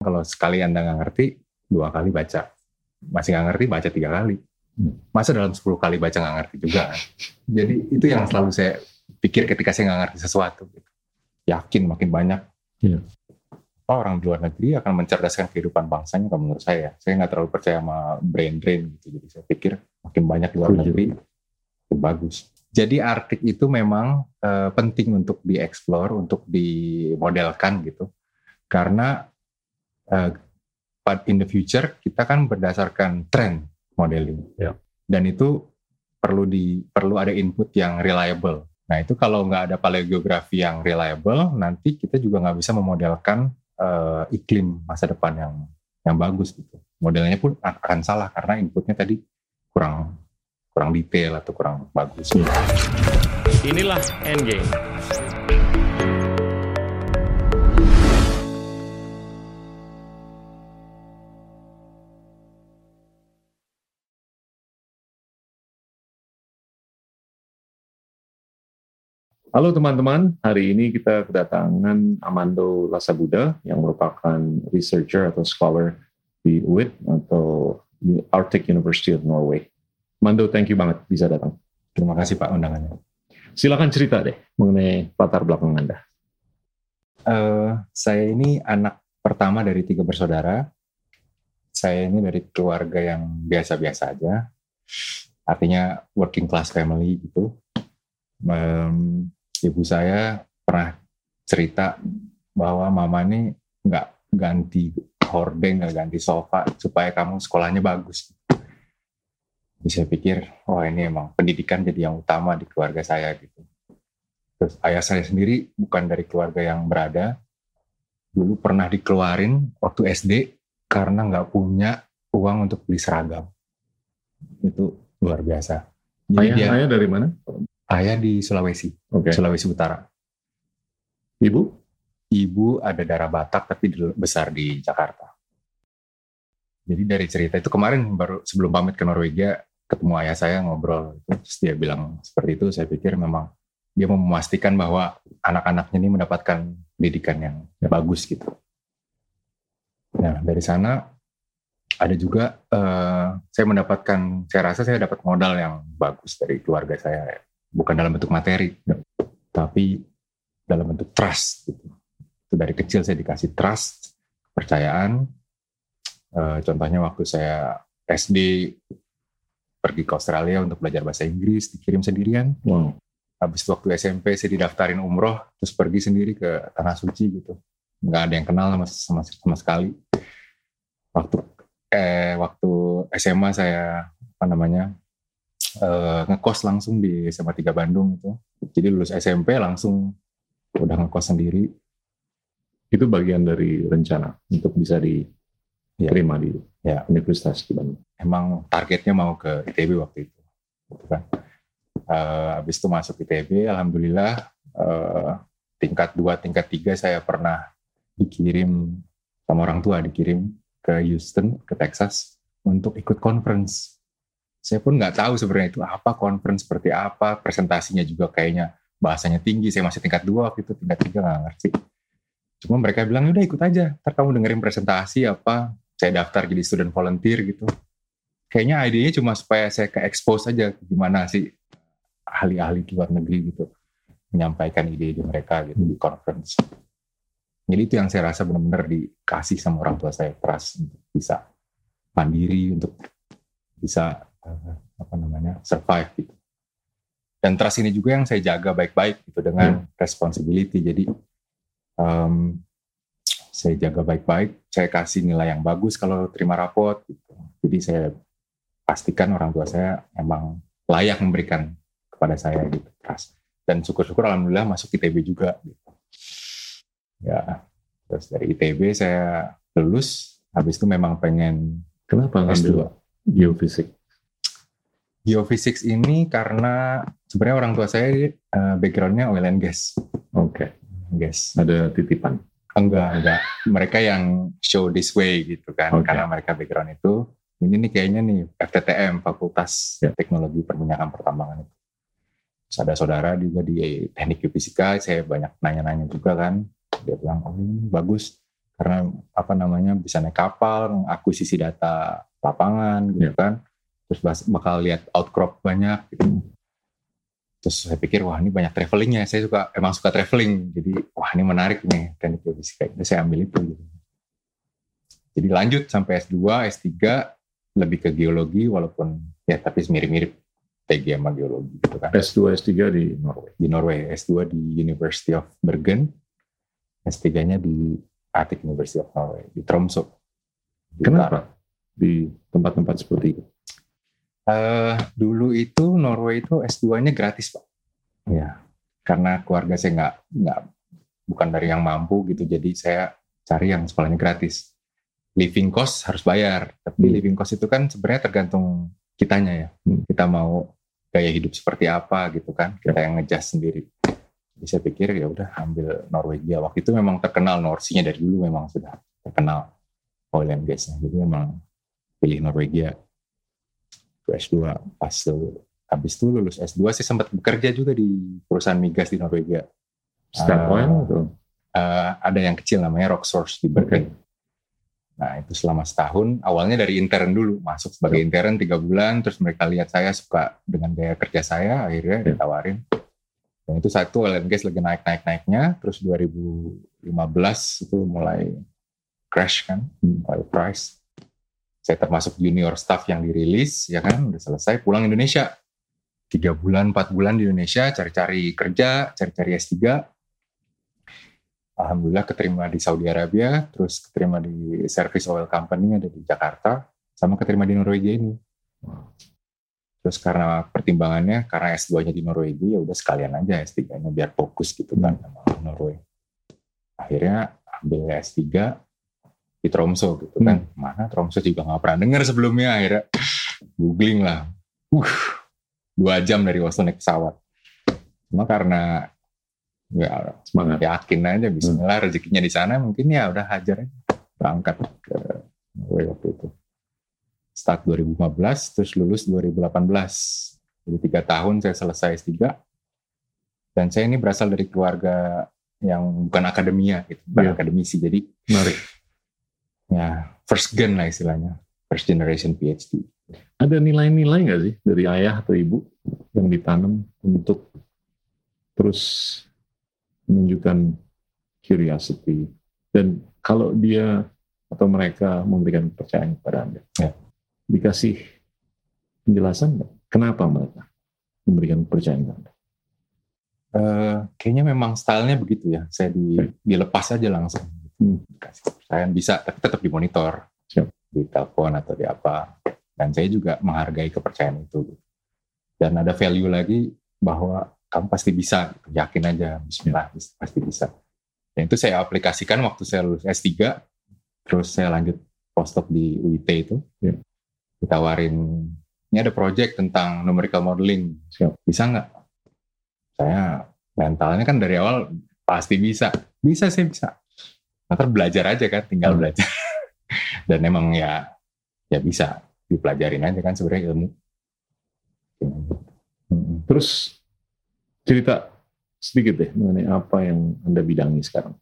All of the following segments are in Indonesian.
Kalau sekali Anda nggak ngerti, 2 kali baca. Masih nggak ngerti, baca 3 kali. Masa dalam 10 kali baca nggak ngerti juga. Jadi itu yang selalu saya pikir ketika saya nggak ngerti sesuatu. Yakin makin banyak. Yeah. Orang di luar negeri akan mencerdaskan kehidupan bangsanya kalau menurut saya. Saya nggak terlalu percaya sama brain drain gitu. Jadi saya pikir makin banyak di luar negeri, makin bagus. Jadi Arctic itu memang penting untuk dieksplor, untuk dimodelkan gitu. Karena but in the future kita kan berdasarkan trend modeling, yeah. Dan itu perlu ada input yang reliable. Nah itu kalau nggak ada paleogeografi yang reliable, nanti kita juga nggak bisa memodelkan iklim masa depan yang bagus gitu. Modelnya pun akan salah karena inputnya tadi kurang detail atau kurang bagus. Yeah. Inilah Endgame. Halo teman-teman, hari ini kita kedatangan Amando Lasabuda yang merupakan researcher atau scholar di UiT atau Arctic University of Norway. Amando, thank you banget bisa datang. Terima kasih Pak undangannya. Silakan cerita deh mengenai latar belakang Anda. Saya ini anak pertama dari 3 bersaudara. Saya ini dari keluarga yang biasa-biasa aja. Artinya working class family gitu. Ibu saya pernah cerita bahwa mama ini nggak ganti horden, nggak ganti sofa supaya kamu sekolahnya bagus. Jadi saya pikir, oh ini emang pendidikan jadi yang utama di keluarga saya gitu. Terus ayah saya sendiri bukan dari keluarga yang berada. Dulu pernah dikeluarin waktu SD karena nggak punya uang untuk beli seragam. Itu luar biasa. Ayah dari mana? Ayah di Sulawesi, okay. Sulawesi Utara. Ibu? Ibu ada darah Batak tapi besar di Jakarta. Jadi dari cerita itu kemarin baru sebelum pamit ke Norwegia ketemu ayah saya ngobrol. Terus dia bilang seperti itu, saya pikir memang dia mau memastikan bahwa anak-anaknya ini mendapatkan pendidikan yang bagus gitu. Nah dari sana ada juga saya dapat modal yang bagus dari keluarga saya ya. Bukan dalam bentuk materi, tapi dalam bentuk trust. Gitu. Itu dari kecil saya dikasih trust, kepercayaan. Contohnya waktu saya SD pergi ke Australia untuk belajar bahasa Inggris, dikirim sendirian. Wow. Habis waktu SMP saya didaftarin umroh, terus pergi sendiri ke Tanah Suci gitu. Nggak ada yang kenal sama sekali. Waktu SMA saya ngekos langsung di SMA 3 Bandung itu. Jadi lulus SMP langsung udah ngekos sendiri. Itu bagian dari rencana untuk bisa diterima di universitas di Bandung. Emang targetnya mau ke ITB waktu itu. Gitu kan. Abis itu masuk ITB, alhamdulillah tingkat 2, tingkat 3 saya pernah dikirim sama orang tua, dikirim ke Houston, ke Texas untuk ikut conference. Saya pun nggak tahu sebenarnya itu apa, conference seperti apa, presentasinya juga kayaknya bahasanya tinggi, saya masih tingkat 2 waktu itu, tingkat 3 nggak ngerti. Cuma mereka bilang, yaudah ikut aja, ntar kamu dengerin presentasi apa, saya daftar jadi student volunteer gitu. Kayaknya idenya cuma supaya saya ke-expose aja gimana sih ahli-ahli di luar negeri gitu, menyampaikan ide-ide mereka gitu di conference. Jadi itu yang saya rasa benar-benar dikasih sama orang tua saya, trust untuk bisa mandiri, untuk bisa survive gitu. Dan trust ini juga yang saya jaga baik-baik gitu dengan responsibility. Jadi saya jaga baik-baik, saya kasih nilai yang bagus kalau terima rapot gitu. Jadi saya pastikan orang tua saya emang layak memberikan kepada saya gitu trust. Dan syukur-syukur alhamdulillah masuk ITB juga gitu. Ya, terus dari ITB saya lulus, habis itu memang pengen kenapa S2? Geofisik. Geophysics ini karena sebenarnya orang tua saya backgroundnya oil and gas. Oke. Gas. Ada titipan? Enggak. Mereka yang show this way gitu kan. Okay. Karena mereka background itu. Ini nih kayaknya nih FTTM, Fakultas Teknologi Perminyakan Pertambangan itu. Terus ada saudara juga di teknik geofisika, saya banyak nanya-nanya juga kan. Dia bilang, oh ini bagus. karena bisa naik kapal, akuisisi data lapangan gitu kan, terus bakal lihat outcrop banyak gitu. Terus saya pikir wah ini banyak travelingnya, saya suka, emang suka traveling, jadi wah ini menarik nih teknik geofisika, jadi saya ambil itu gitu. Jadi lanjut sampai S2, S3 lebih ke geologi, walaupun ya tapi mirip-mirip TG sama geologi gitu kan. S2, S3 di Norway? Di Norway, S2 di University of Bergen, S3-nya di Arctic University of Norway, di Tromsø. Kenapa di tempat-tempat seperti itu? Dulu itu Norway itu S2-nya gratis, Pak. Ya, karena keluarga saya nggak bukan dari yang mampu gitu, jadi saya cari yang sekolahnya gratis. Living cost harus bayar, tapi living cost itu kan sebenarnya tergantung kitanya ya. Kita mau gaya hidup seperti apa gitu kan, kita yang ngejas sendiri. Jadi saya pikir ya udah ambil Norwegia. Waktu itu memang terkenal North Sea-nya, dari dulu memang sudah terkenal oil and gas-nya. Jadi memang pilih Norwegia. S2 pas itu, habis itu lulus S2 saya sempat bekerja juga di perusahaan migas di Norwegia. Statoil tuh. Ada yang kecil namanya Rocksource di Bergen. Nah itu selama setahun, awalnya dari intern dulu, masuk sebagai intern 3 bulan, terus mereka lihat saya suka dengan gaya kerja saya, akhirnya ditawarin. Dan itu satu, oil and gas lagi naik-naiknya, terus 2015 itu mulai crash kan, oil price. Saya termasuk junior staff yang dirilis, ya kan, udah selesai, pulang Indonesia. 3 bulan, 4 bulan di Indonesia, cari-cari kerja, cari-cari S3. Alhamdulillah keterima di Saudi Arabia, terus keterima di Service Oil Company ada di Jakarta, sama keterima di Norwegia ini. Terus karena pertimbangannya, karena S2-nya di Norwegia, ya udah sekalian aja S3-nya biar fokus gitu kan sama Norway. Akhirnya ambil S3 di Tromsø gitu kan. Mana Tromsø juga nggak pernah dengar sebelumnya, akhirnya googling lah. 2 jam dari Oslo naik pesawat. Cuma karena ya semangat, yakin aja bismillah rezekinya di sana mungkin, ya udah hajar aja berangkat ke Norway. Waktu itu start 2015 terus lulus 2018, jadi 3 tahun saya selesai S3. Dan saya ini berasal dari keluarga yang bukan akademia gitu, bukan akademisi, jadi menarik ya, first gen lah istilahnya, first generation PhD. Ada nilai-nilai nggak sih dari ayah atau ibu yang ditanam untuk terus menunjukkan curiosity, dan kalau dia atau mereka memberikan kepercayaan kepada Anda, dikasih penjelasan nggak? Kenapa mereka memberikan kepercayaan kepada Anda? Kayaknya memang stylenya begitu ya. Saya dilepas aja langsung, dikasih kepercayaan bisa, tapi tetap dimonitor, di telepon atau di apa. Dan saya juga menghargai kepercayaan itu. Dan ada value lagi bahwa kamu pasti bisa, yakin aja, bismillah, pasti bisa. Dan itu saya aplikasikan waktu saya lulus S3, terus saya lanjut postdoc di UiT itu. Ditawarin, ini ada project tentang numerical modeling, bisa nggak? Saya mentalnya kan dari awal pasti bisa, saya bisa. Nanti belajar aja kan, tinggal belajar. Dan emang ya bisa, dipelajarin aja kan sebenarnya ilmu. Terus cerita sedikit deh mengenai apa yang Anda bidangi sekarang.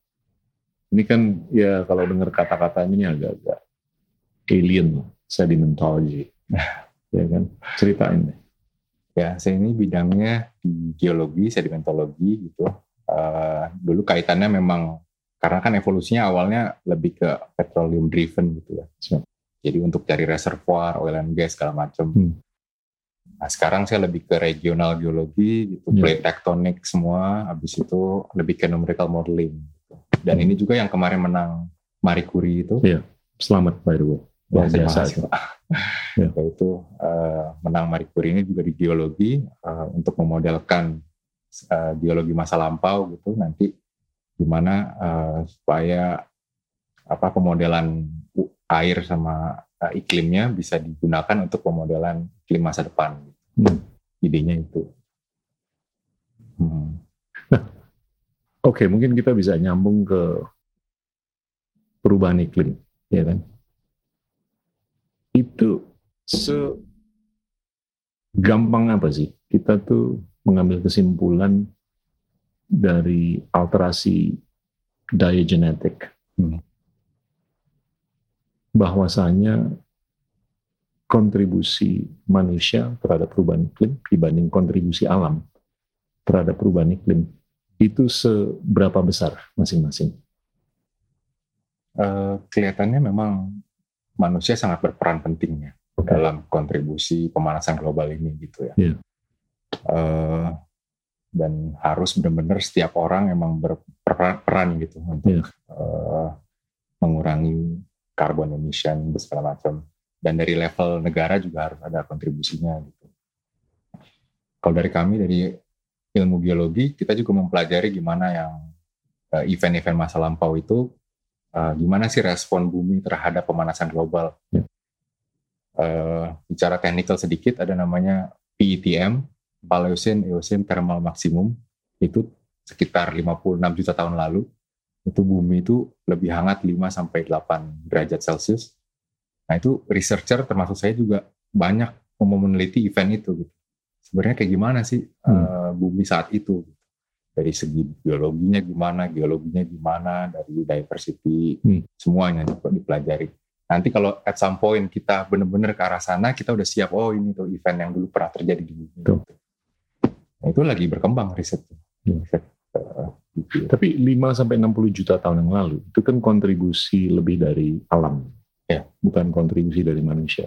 Ini kan ya kalau dengar kata-katanya ini agak-agak alien, sedimentology. Ya kan? Ceritain deh. Ya, saya ini bidangnya di geologi, sedimentologi gitu. Dulu kaitannya memang, karena kan evolusinya awalnya lebih ke petroleum driven gitu ya. Jadi untuk cari reservoir, oil and gas, segala macam. Nah sekarang saya lebih ke regional geologi gitu, plate tectonic semua, habis itu lebih ke numerical modeling gitu. Dan ini juga yang kemarin menang Marie Curie itu. Selamat by the way. Terima kasih Pak. Itu menang Marie Curie ini juga di geologi, untuk memodelkan geologi masa lampau gitu, nanti gimana supaya pemodelan air sama iklimnya bisa digunakan untuk pemodelan iklim masa depan. Idenya itu. Nah, oke, mungkin kita bisa nyambung ke perubahan iklim, ya kan? Itu segampang apa sih? Kita tuh mengambil kesimpulan dari alterasi diagenetik bahwasanya kontribusi manusia terhadap perubahan iklim dibanding kontribusi alam terhadap perubahan iklim itu seberapa besar masing-masing? Kelihatannya memang manusia sangat berperan pentingnya dalam kontribusi pemanasan global ini gitu ya. Yeah. Dan harus benar-benar setiap orang emang berperan gitu untuk mengurangi carbon emission segala macam. Dan dari level negara juga harus ada kontribusinya gitu. Kalau dari kami, dari ilmu biologi, kita juga mempelajari gimana yang event-event masa lampau itu, gimana sih respon bumi terhadap pemanasan global. Bicara teknikal sedikit, ada namanya PETM, Paleocene-eocene thermal maksimum. Itu sekitar 56 juta tahun lalu, itu bumi itu lebih hangat 5-8 derajat Celsius. Nah itu researcher termasuk saya juga banyak meneliti event itu gitu. Sebenarnya kayak gimana sih bumi saat itu gitu. Dari segi biologinya gimana, geologinya gimana, dari diversity semuanya dipelajari. Nanti kalau at some point kita benar-benar ke arah sana, kita udah siap, oh ini tuh event yang dulu pernah terjadi di bumi gitu. Nah itu lagi berkembang risetnya. Gitu. Tapi 5 sampai 60 juta tahun yang lalu itu kan kontribusi lebih dari alam. Ya, bukan kontribusi dari manusia.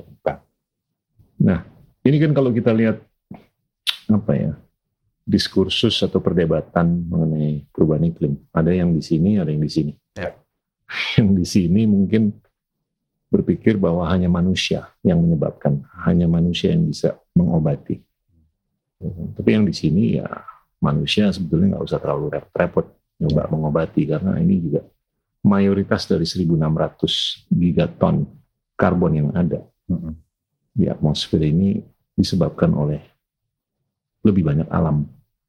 Nah, ini kan kalau kita lihat diskursus atau perdebatan mengenai perubahan iklim, ada yang di sini, ada yang di sini. Ya. Yang di sini mungkin berpikir bahwa hanya manusia yang menyebabkan, hanya manusia yang bisa mengobati. Tapi yang di sini ya manusia sebetulnya nggak usah terlalu repot nyoba mengobati, karena ini juga mayoritas dari 1.600 gigaton karbon yang ada di atmosfer ini disebabkan oleh lebih banyak alam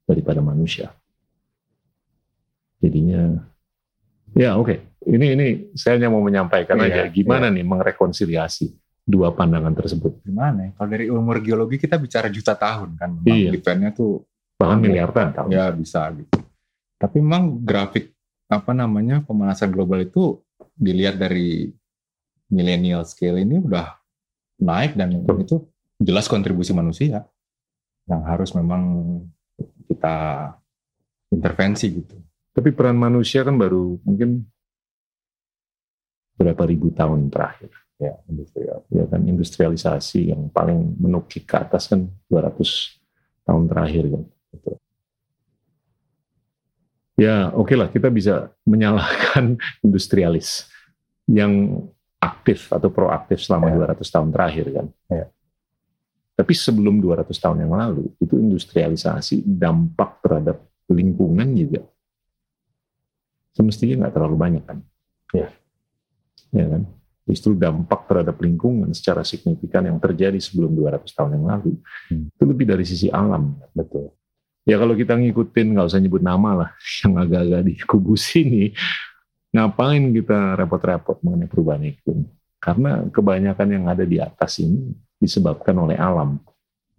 daripada manusia. Jadinya, ya oke. Ini saya hanya mau menyampaikan gimana nih mengrekonsiliasi dua pandangan tersebut. Gimana? Kalau dari umur geologi kita bicara juta tahun kan, eventnya tuh bahkan miliaran tahun. Ya bisa gitu. Tapi memang grafik pemanasan global itu dilihat dari millennial scale ini udah naik, dan itu jelas kontribusi manusia yang harus memang kita intervensi gitu. Tapi peran manusia kan baru mungkin berapa ribu tahun terakhir. Ya, industrialisasi yang paling menukik ke atas kan 200 tahun terakhir kan. Gitu. Ya oke lah, kita bisa menyalahkan industrialis yang aktif atau proaktif selama 200 tahun terakhir kan. Ya. Tapi sebelum 200 tahun yang lalu, itu industrialisasi dampak terhadap lingkungan juga semestinya nggak terlalu banyak kan. Ya kan? Justru dampak terhadap lingkungan secara signifikan yang terjadi sebelum 200 tahun yang lalu, itu lebih dari sisi alam. Betul. Ya kalau kita ngikutin, gak usah nyebut nama lah, yang agak-agak di kubu sini, ngapain kita repot-repot mengenai perubahan iklim? Karena kebanyakan yang ada di atas ini disebabkan oleh alam,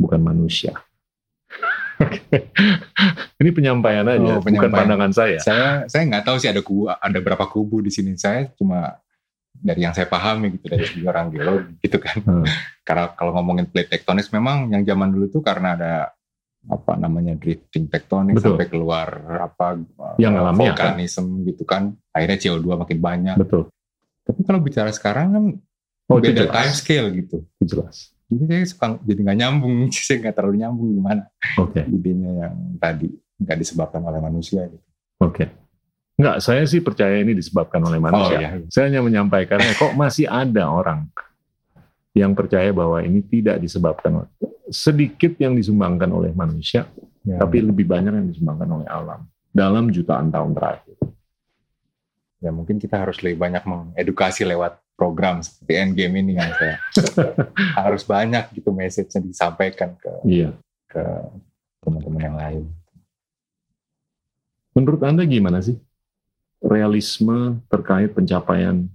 bukan manusia. Ini penyampaian aja, bukan pandangan saya. Saya gak tahu sih ada berapa kubu di sini. Saya cuma dari yang saya pahami gitu, dari orang geolog gitu kan. Karena kalau ngomongin plate tectonics, memang yang zaman dulu tuh karena ada drifting tektonik sampai keluar vulkanisme gitu kan, akhirnya CO2 makin banyak. Betul. Tapi kalau bicara sekarang kan beda time scale gitu. Jelas. Jadi saya suka jadi nggak nyambung, saya nggak terlalu nyambung gimana. Idenya yang tadi nggak disebabkan oleh manusia gitu. Nggak, saya sih percaya ini disebabkan oleh manusia. Saya hanya menyampaikannya. Kok masih ada orang yang percaya bahwa ini tidak disebabkan oleh, sedikit yang disumbangkan oleh manusia, tapi lebih banyak yang disumbangkan oleh alam dalam jutaan tahun terakhir. Ya mungkin kita harus lebih banyak mengedukasi lewat program seperti Endgame ini kan. Saya harus banyak gitu message-nya disampaikan ke teman-teman yang lain. Menurut Anda gimana sih realisme terkait pencapaian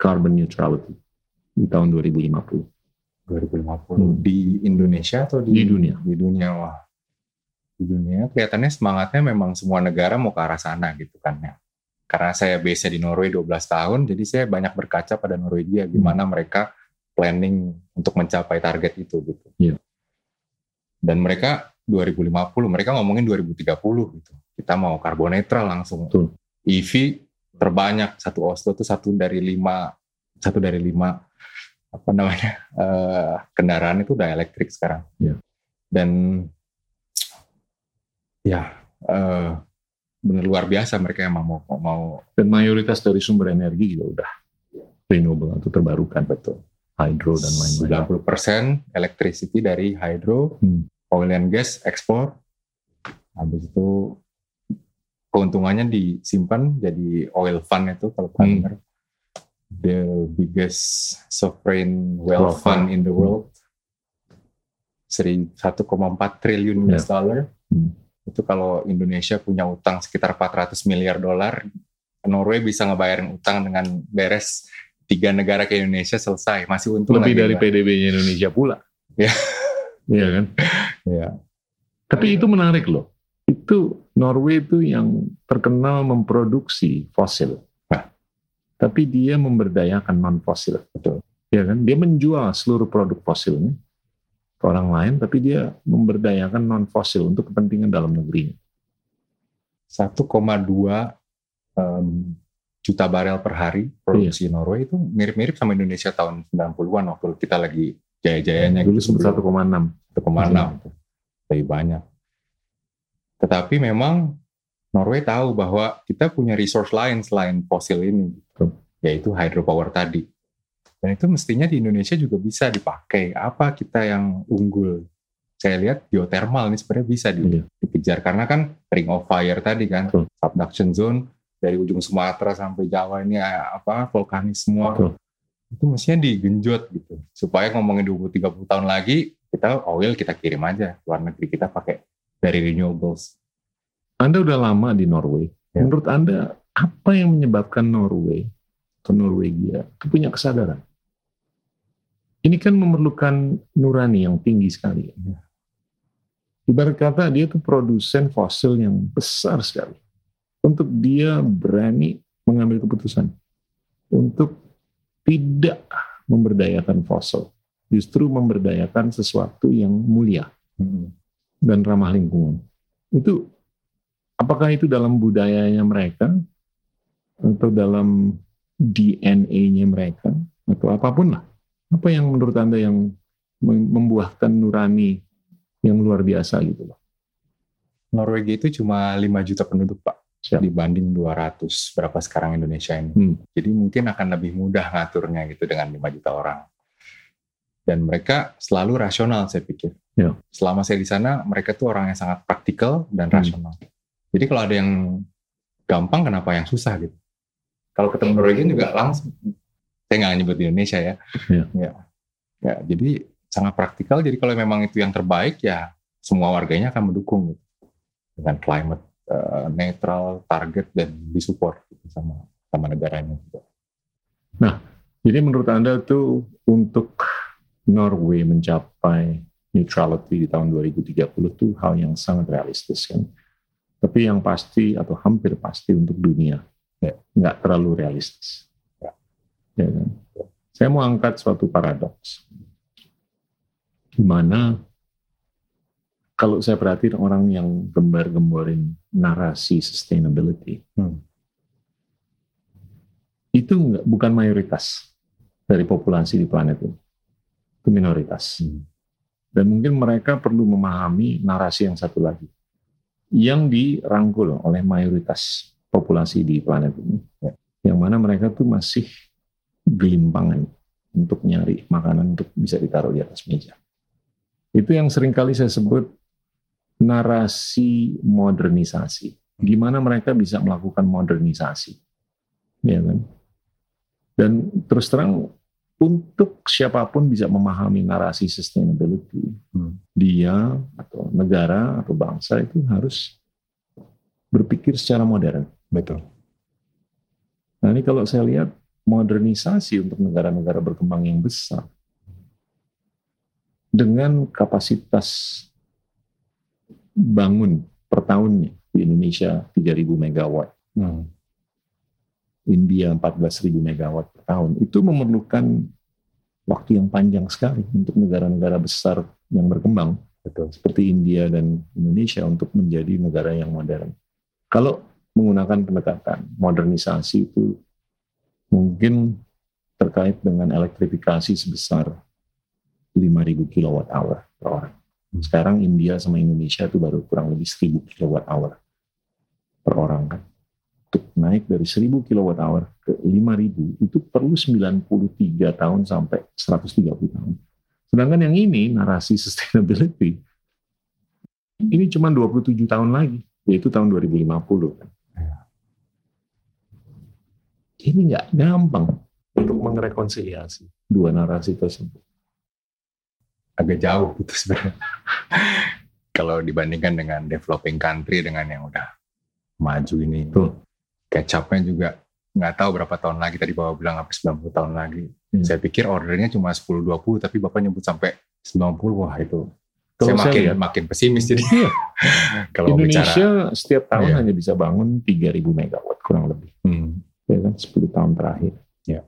carbon neutrality di tahun 2050? 2050 di Indonesia atau di dunia? Di dunia, Di dunia kelihatannya semangatnya memang semua negara mau ke arah sana gitu kan ya. karena saya base-nya di Norway 12 tahun, jadi saya banyak berkaca pada Norwegia gimana mereka planning untuk mencapai target itu gitu. Yeah. Dan mereka 2050, mereka ngomongin 2030 gitu. Kita mau karbon netral langsung. Betul. EV terbanyak, satu Oslo itu satu dari lima kendaraan itu udah elektrik sekarang. Yeah. Dan benar luar biasa mereka yang mau dan mayoritas dari sumber energi juga udah renewable atau terbarukan, betul, hydro dan lain-lain. 90% electricity dari hydro, oil and gas ekspor. Habis itu keuntungannya disimpan jadi oil fund itu kalau pernah dengar. The biggest sovereign wealth fund in the world. 1,4 triliun US dollar. Itu kalau Indonesia punya utang sekitar $400 miliar, Norway bisa ngebayarin utang dengan beres 3 negara ke Indonesia selesai, masih untung lebih lagi, dari kan? PDB-nya Indonesia pula. Ya. Iya kan? Iya. Tapi itu menarik loh. Itu Norway itu yang terkenal memproduksi fosil. Nah. Tapi dia memberdayakan non fosil. Betul. Iya kan? Dia menjual seluruh produk fosilnya ke orang lain, tapi dia memberdayakan non-fosil untuk kepentingan dalam negerinya. 1,2 juta barel per hari produksi Norway itu mirip-mirip sama Indonesia tahun 90-an waktu kita lagi jaya-jayanya. Dulu gitu, 1,6. Lebih banyak. Tetapi memang Norway tahu bahwa kita punya resource lain selain fosil ini, yaitu hydropower tadi. Dan itu mestinya di Indonesia juga bisa dipakai. Apa kita yang unggul? Saya lihat geothermal ini sebenarnya bisa dikejar. Karena kan ring of fire tadi kan, subduction zone dari ujung Sumatera sampai Jawa ini vulkanis semua. Itu mestinya digenjot gitu. Supaya ngomongin 20-30 tahun lagi, kita oil kita kirim aja. Luar negeri kita pakai dari renewables. Anda udah lama di Norway. Ya. Menurut Anda, apa yang menyebabkan Norway atau Norwegia itu punya kesadaran? Ini kan memerlukan nurani yang tinggi sekali. Ibarat kata dia tuh produsen fosil yang besar sekali. Untuk dia berani mengambil keputusan untuk tidak memberdayakan fosil, justru memberdayakan sesuatu yang mulia dan ramah lingkungan. Itu apakah itu dalam budayanya mereka atau dalam DNA-nya mereka atau apapun lah? Apa yang menurut Anda yang membuahkan nurani yang luar biasa gitu loh? Norwegia itu cuma 5 juta penduduk, Pak. Siap. Dibanding 200 berapa sekarang Indonesia ini. Jadi mungkin akan lebih mudah ngaturnya gitu dengan 5 juta orang. Dan mereka selalu rasional saya pikir. Ya. Selama saya di sana mereka tuh orang yang sangat praktikal dan rasional. Jadi kalau ada yang gampang kenapa yang susah gitu. Kalau ketemu Norwegia juga langsung, saya nggak nyebut di Indonesia ya. Ya. Jadi sangat praktikal. Jadi kalau memang itu yang terbaik ya semua warganya akan mendukung gitu. Dengan climate neutral target dan disupport gitu, sama negaranya juga. Nah, jadi menurut Anda tuh untuk Norway mencapai neutrality di tahun 2030 tuh hal yang sangat realistis kan. Tapi yang pasti atau hampir pasti untuk dunia nggak terlalu realistis. Ya kan? Saya mau angkat suatu paradoks. Gimana kalau saya perhatiin orang yang gembar-gemborin narasi sustainability, itu bukan mayoritas dari populasi di planet ini. Itu minoritas. Dan mungkin mereka perlu memahami narasi yang satu lagi, yang dirangkul oleh mayoritas populasi di planet ini, yang mana mereka tuh masih gelimpangan untuk nyari makanan untuk bisa ditaruh di atas meja. Itu yang seringkali saya sebut narasi modernisasi. Gimana mereka bisa melakukan modernisasi, ya kan? Dan terus terang untuk siapapun bisa memahami narasi sustainability, dia atau negara atau bangsa itu harus berpikir secara modern. Betul. Nah ini kalau saya lihat modernisasi untuk negara-negara berkembang yang besar dengan kapasitas bangun per tahunnya di Indonesia 3.000 megawatt, India 14.000 megawatt per tahun. Itu memerlukan waktu yang panjang sekali untuk negara-negara besar yang berkembang, betul, seperti India dan Indonesia untuk menjadi negara yang modern. Kalau menggunakan pendekatan modernisasi itu mungkin terkait dengan elektrifikasi sebesar 5.000 kilowatt hour per orang. Sekarang India sama Indonesia itu baru kurang lebih 1.000 kilowatt hour per orang kan. Naik dari 1.000 kWh ke 5.000 itu perlu 93 tahun sampai 130 tahun. Sedangkan yang ini narasi sustainability ini cuma 27 tahun lagi, yaitu tahun 2050 kan. Ini nggak gampang untuk merekonsiliasi dua narasi tersebut. Agak jauh gitu sebenarnya. Kalau dibandingkan dengan developing country dengan yang udah maju ini. Tuh. Kecapnya juga nggak tahu berapa tahun lagi, tadi Bapak bilang sampai 90 tahun lagi. Saya pikir ordernya cuma 10-20, tapi Bapak nyebut sampai 90, wah itu. Kalau saya makin pesimis jadi. Kalau Indonesia bicara, setiap tahun hanya bisa bangun 3.000 megawatt kurang lebih. Ya kan, 10 tahun terakhir. Ya.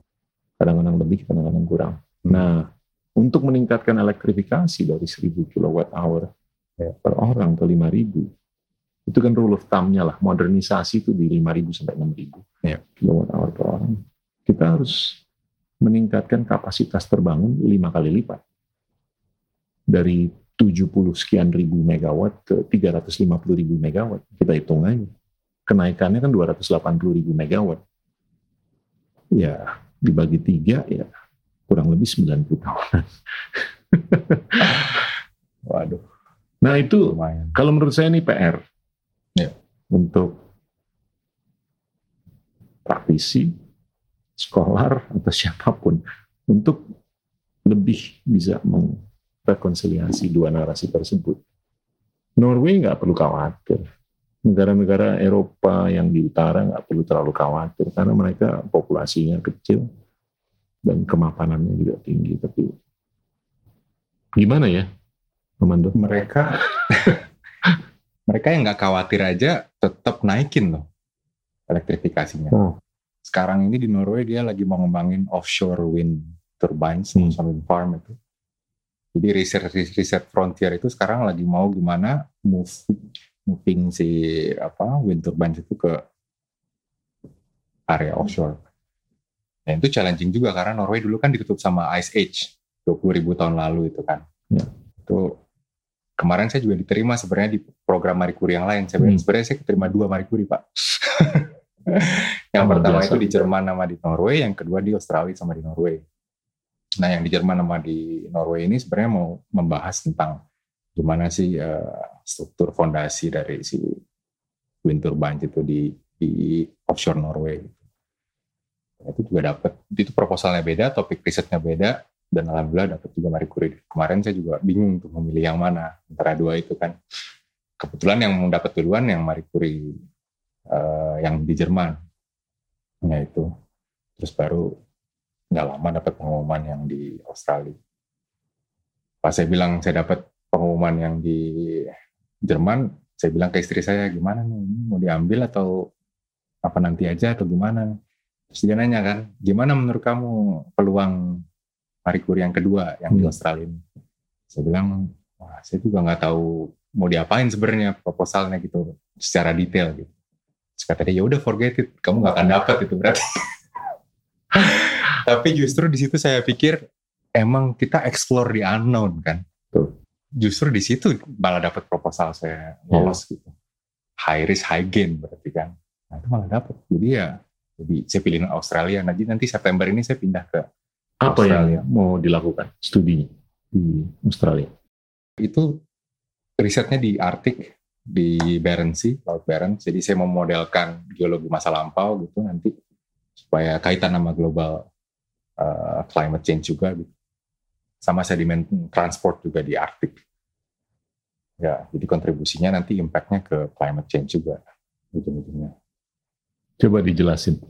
Kadang-kadang lebih, kadang-kadang kurang. Nah, untuk meningkatkan elektrifikasi dari 1.000 kilowatt hour per orang ke 5.000, itu kan rule of thumb-nya lah, modernisasi itu di 5.000 sampai 6.000 kilowatt hour per orang. Kita harus meningkatkan kapasitas terbangun 5 kali lipat. Dari 70 sekian ribu megawatt ke 350 ribu megawatt. Kita hitung aja. Kenaikannya kan 280 ribu megawatt. Ya, dibagi 3 ya kurang lebih 90 tahunan. Waduh. Nah itu lumayan. Kalau menurut saya ini PR. Ya. Untuk praktisi, sekolah atau siapapun untuk lebih bisa merekonsiliasi dua narasi tersebut. Norway nggak perlu khawatir, negara-negara Eropa yang di utara nggak perlu terlalu khawatir karena mereka populasinya kecil dan kemapanannya juga tinggi. Tapi gimana ya, Amando? Mereka yang nggak khawatir aja tetap naikin loh elektrifikasinya. Sekarang ini di Norwegia lagi mau ngembangin offshore wind turbines, wind farm itu. Jadi riset frontier itu sekarang lagi mau gimana moving wind turbines itu ke area offshore. Nah itu challenging juga karena Norway dulu kan ditutup sama Ice Age 20.000 tahun lalu itu kan. Itu kemarin saya juga diterima sebenarnya di program Marie Curie yang lain. Sebenarnya saya diterima 2 Marie Curie, Pak. Yang pertama itu di Jerman sama di Norway, yang kedua di Australia sama di Norway. Nah, yang di Jerman sama di Norway ini sebenarnya mau membahas tentang gimana sih struktur fondasi dari si wind turbine itu di offshore Norway. Nah, itu juga dapat. Itu proposalnya beda, topik risetnya beda. Dan alhamdulillah dapat juga Marie Curie. Kemarin saya juga bingung untuk memilih yang mana antara dua itu kan. Kebetulan yang mendapat duluan yang Marie Curie yang di Jerman. Ya itu. Terus baru nggak lama dapat pengumuman yang di Australia. Pas saya bilang saya dapat pengumuman yang di Jerman, saya bilang ke istri saya, gimana nih, ini mau diambil atau apa nanti aja atau gimana? Terus dia nanya kan, gimana menurut kamu peluang Marie Curie yang kedua yang di Australia ini. Saya bilang, wah saya juga gak tahu mau diapain sebenarnya proposalnya gitu secara detail gitu. Terus kata dia, yaudah forget it, kamu gak akan dapat itu berarti. Tapi justru di situ saya pikir emang kita explore the unknown kan. Justru di situ malah dapat proposal saya lolos gitu. High risk high gain berarti kan. Nah itu malah dapat. Jadi ya saya pilihin Australia. Nanti September ini saya pindah ke apa Australia. Yang mau dilakukan studinya di Australia? Itu risetnya di Arctic, di Barents Sea, Laut Barents. Jadi saya memodelkan geologi masa lampau gitu nanti supaya kaitan sama global climate change juga gitu. Sama sediment transport juga di Arctic. Ya, jadi kontribusinya nanti impact-nya ke climate change juga ujung-ujungnya. Coba dijelasin.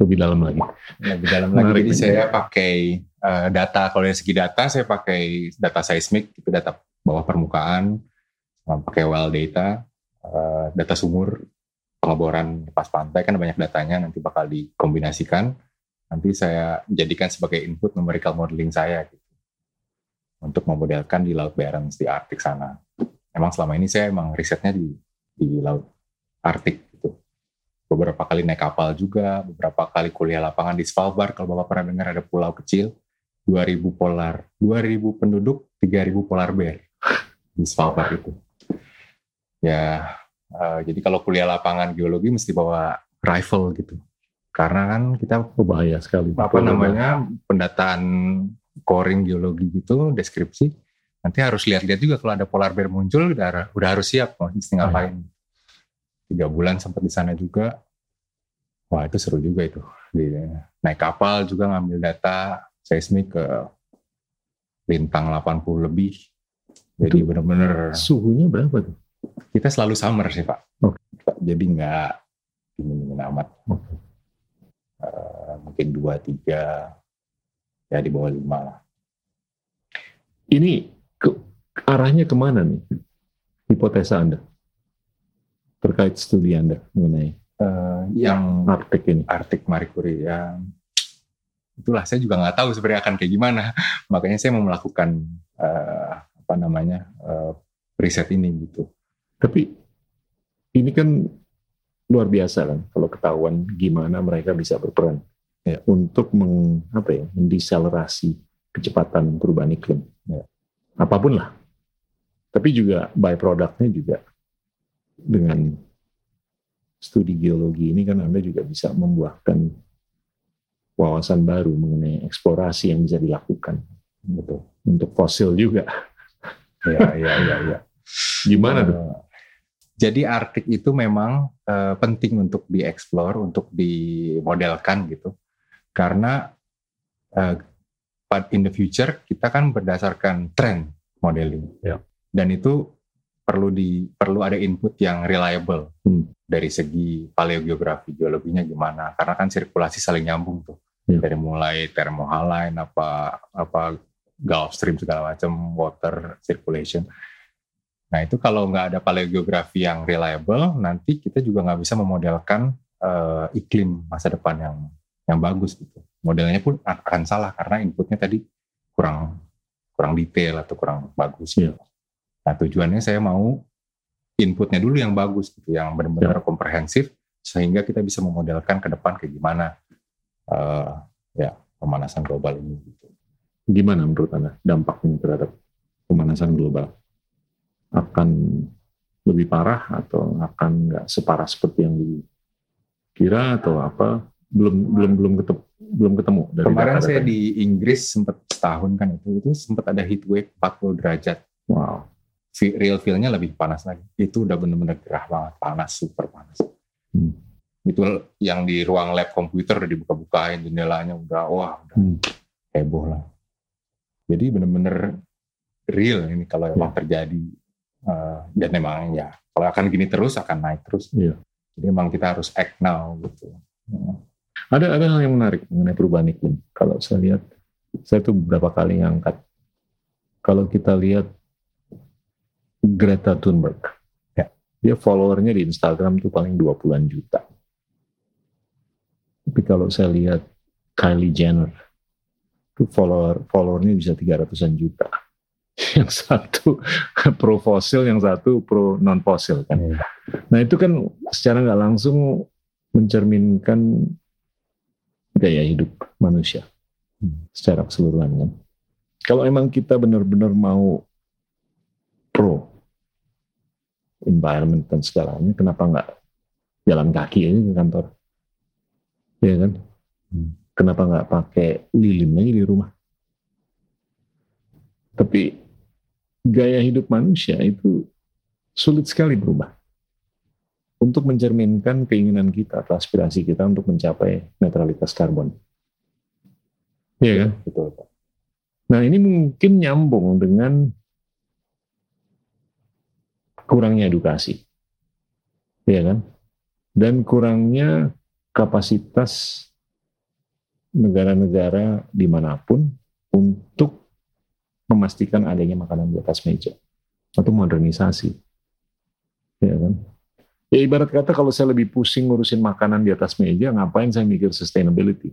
Lebih dalam lagi. Jadi saya pakai data, kalau dari segi data saya pakai data seismik, itu data bawah permukaan, pakai well data, data sumur, pengeboran lepas pantai kan banyak datanya, nanti bakal dikombinasikan. Nanti saya jadikan sebagai input numerical modeling saya gitu, untuk memodelkan di Laut Barents di Arctic sana. Emang selama ini saya emang risetnya di Laut Arctic gitu. Beberapa kali naik kapal juga, beberapa kali kuliah lapangan di Svalbard. Kalau Bapak pernah dengar ada pulau kecil, 2.000 penduduk, 3.000 polar bear di Svalbard itu. Ya, jadi kalau kuliah lapangan geologi mesti bawa rifle gitu. Karena kan kita bahaya sekali. Apa namanya, pendataan coring geologi gitu, deskripsi. Nanti harus lihat-lihat juga kalau ada polar bear muncul, udah harus siap mau ngapain. 3 bulan sempat di sana juga. Wah, itu seru juga itu. Naik kapal juga ngambil data seismik ke bintang 80 lebih. Jadi itu benar-benar suhunya berapa tuh? Kita selalu summer sih Pak. Okay. Jadi nggak dingin amat. Okay. Mungkin 2-3 ya di bawah 5 lah. Ini arahnya kemana nih hipotesa Anda terkait studi Anda mengenai yang Arctic ini? Arctic Marie Curie ya. Itulah, saya juga nggak tahu sebenarnya akan kayak gimana. Makanya saya mau melakukan riset ini gitu. Tapi ini kan luar biasa kan, kalau ketahuan gimana mereka bisa berperan ya, untuk mendeselerasi kecepatan perubahan iklim. Ya. Apapun lah. Tapi juga byproduct-nya juga dengan studi geologi ini kan Anda juga bisa membuahkan wawasan baru mengenai eksplorasi yang bisa dilakukan. Betul. Untuk fosil juga. Ya. Gimana tuh? Jadi Arctic itu memang penting untuk dieksplor, untuk dimodelkan gitu. Karena in the future kita kan berdasarkan trend modeling. Yeah. Dan itu perlu ada input yang reliable. Dari segi paleogeografi, geologinya gimana. Karena kan sirkulasi saling nyambung tuh. Yeah. Dari mulai thermohaline, apa Gulf Stream segala macam, water circulation. Nah itu kalau nggak ada paleogeografi yang reliable, nanti kita juga nggak bisa memodelkan iklim masa depan yang bagus gitu. Modelnya pun akan salah karena inputnya tadi kurang detail atau kurang bagus. Yeah. Gitu. Nah tujuannya saya mau inputnya dulu yang bagus gitu, yang benar-benar komprehensif sehingga kita bisa memodelkan ke depan kayak gimana pemanasan global ini. Gitu. Gimana menurut Anda dampaknya terhadap pemanasan global? Akan lebih parah atau akan nggak separah seperti yang dikira atau apa? Belum ketemu. Dari kemarin saya di Inggris sempat setahun kan itu sempat ada heat wave 40 derajat. Wow. Real feel-nya lebih panas lagi. Itu udah benar-benar gerah banget, panas, super panas. Itu yang di ruang lab komputer udah dibuka-bukain jendelanya udah heboh lah. Jadi benar-benar real ini kalau emang terjadi dan memang ya kalau akan gini terus akan naik terus. Yeah. Jadi emang kita harus act now gitu. Ada hal yang menarik mengenai perubahan iklim. Kalau saya lihat, saya tuh beberapa kali ngangkat. Kalau kita lihat Greta Thunberg, ya, dia followernya di Instagram tuh paling 20-an juta. Tapi kalau saya lihat Kylie Jenner, tuh followernya bisa 300-an juta. Yang satu pro fosil, yang satu pro non fosil kan. Yeah. Nah itu kan secara nggak langsung mencerminkan gaya hidup manusia secara keseluruhan kan. Kalau emang kita benar-benar mau pro environment dan segalanya, kenapa nggak jalan kaki aja ke kantor, ya kan? Kenapa nggak pakai lilin aja di rumah? Tapi gaya hidup manusia itu sulit sekali berubah untuk mencerminkan keinginan kita atau aspirasi kita untuk mencapai netralitas karbon. Iya kan? Betul, Pak. Nah ini mungkin nyambung dengan kurangnya edukasi. Iya kan? Dan kurangnya kapasitas negara-negara dimanapun untuk memastikan adanya makanan di atas meja atau modernisasi, ya kan? Ya ibarat kata kalau saya lebih pusing ngurusin makanan di atas meja, ngapain saya mikir sustainability?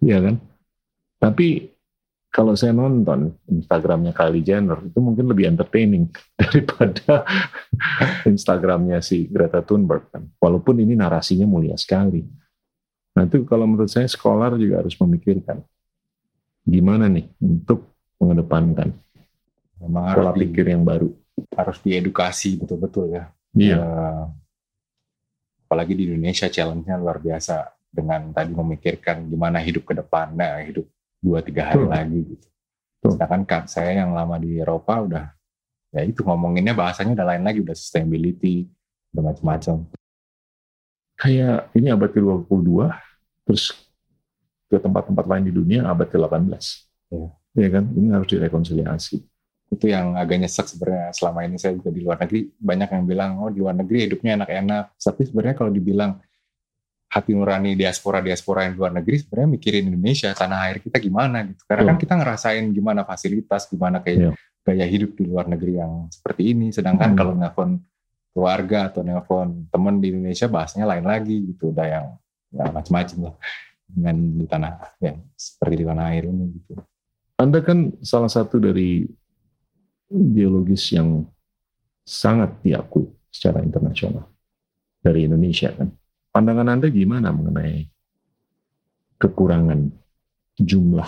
Iya kan? Tapi kalau saya nonton Instagramnya Kylie Jenner, itu mungkin lebih entertaining daripada Instagramnya si Greta Thunberg kan. Walaupun ini narasinya mulia sekali. Nah itu kalau menurut saya scholar juga harus memikirkan gimana nih untuk mengedepankan pola pikir yang baru. Harus diedukasi betul-betul ya. Iya. Apalagi di Indonesia challenge-nya luar biasa dengan tadi memikirkan gimana hidup ke depan, nah hidup 2-3 hari lagi gitu. Sedangkan kan saya yang lama di Eropa udah ya itu ngomonginnya bahasanya udah lain lagi, udah sustainability, udah macam-macam. Kayak ini abad ke-22 terus ke tempat-tempat lain di dunia abad ke-18. Iya. Ya kan? Ini harus direkonsiliasi. Itu yang agak nyesek sebenarnya. Selama ini saya juga di luar negeri banyak yang bilang oh di luar negeri hidupnya enak-enak, tapi sebenarnya kalau dibilang hati nurani diaspora yang luar negeri sebenarnya mikirin Indonesia, tanah air kita gimana gitu, karena kan kita ngerasain gimana fasilitas, gimana kayak gaya hidup di luar negeri yang seperti ini, sedangkan kalau nelfon keluarga atau nelfon teman di Indonesia bahasanya lain lagi gitu, udah yang ya, macam-macam lah dengan di tanah yang seperti di tanah air ini gitu. Anda kan salah satu dari geologis yang sangat diakui secara internasional dari Indonesia kan. Pandangan Anda gimana mengenai kekurangan jumlah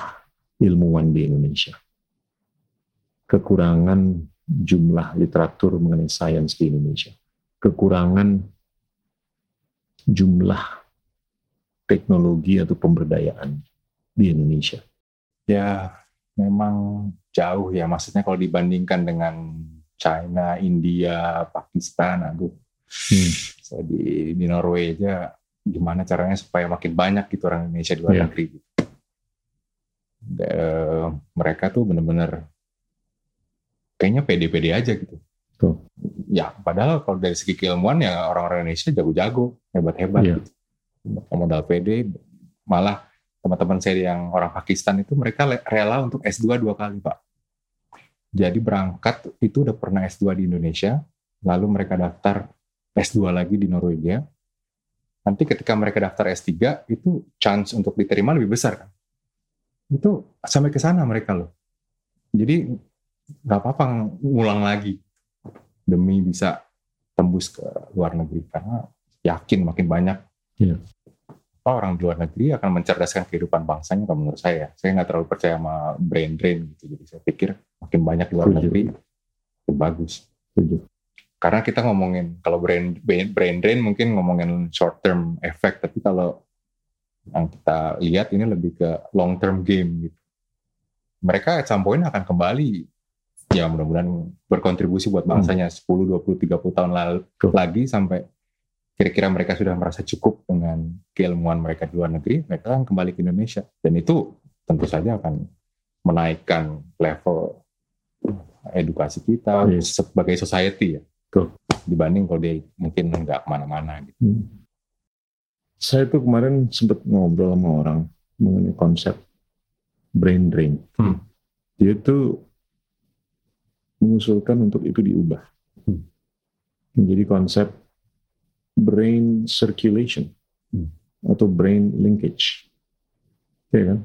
ilmuwan di Indonesia? Kekurangan jumlah literatur mengenai sains di Indonesia? Kekurangan jumlah teknologi atau pemberdayaan di Indonesia? Ya, memang jauh ya, maksudnya kalau dibandingkan dengan China, India, Pakistan, saya di Norwegia gimana caranya supaya makin banyak gitu orang Indonesia di luar negeri gitu. Mereka tuh benar-benar kayaknya pede-pede aja gitu. Ya padahal kalau dari segi keilmuan ya orang-orang Indonesia jago-jago, hebat-hebat gitu. Modal pede, malah teman-teman saya yang orang Pakistan itu mereka rela untuk S2 2 kali Pak. Jadi berangkat itu udah pernah S2 di Indonesia, lalu mereka daftar S2 lagi di Norwegia. Nanti ketika mereka daftar S3 itu chance untuk diterima lebih besar kan. Itu sampai ke sana mereka loh. Jadi enggak apa-apa ngulang lagi demi bisa tembus ke luar negeri karena yakin makin banyak. Iya. Orang di luar negeri akan mencerdaskan kehidupan bangsanya kalau menurut saya. Saya nggak terlalu percaya sama brain drain gitu. Jadi saya pikir makin banyak luar negeri, itu bagus. Karena kita ngomongin, kalau brain drain mungkin ngomongin short term effect, tapi kalau yang kita lihat ini lebih ke long term game gitu. Mereka at some point akan kembali, ya mudah-mudahan berkontribusi buat bangsanya 10, 20, 30 tahun lagi sampai kira-kira mereka sudah merasa cukup dengan keilmuan mereka di luar negeri, mereka akan kembali ke Indonesia. Dan itu tentu saja akan menaikkan level edukasi kita sebagai society ya. Dibanding kalau dia mungkin nggak kemana-mana gitu. Saya tuh kemarin sempat ngobrol sama orang mengenai konsep brain drain. Dia tuh mengusulkan untuk itu diubah. Menjadi konsep brain circulation atau brain linkage, ya kan?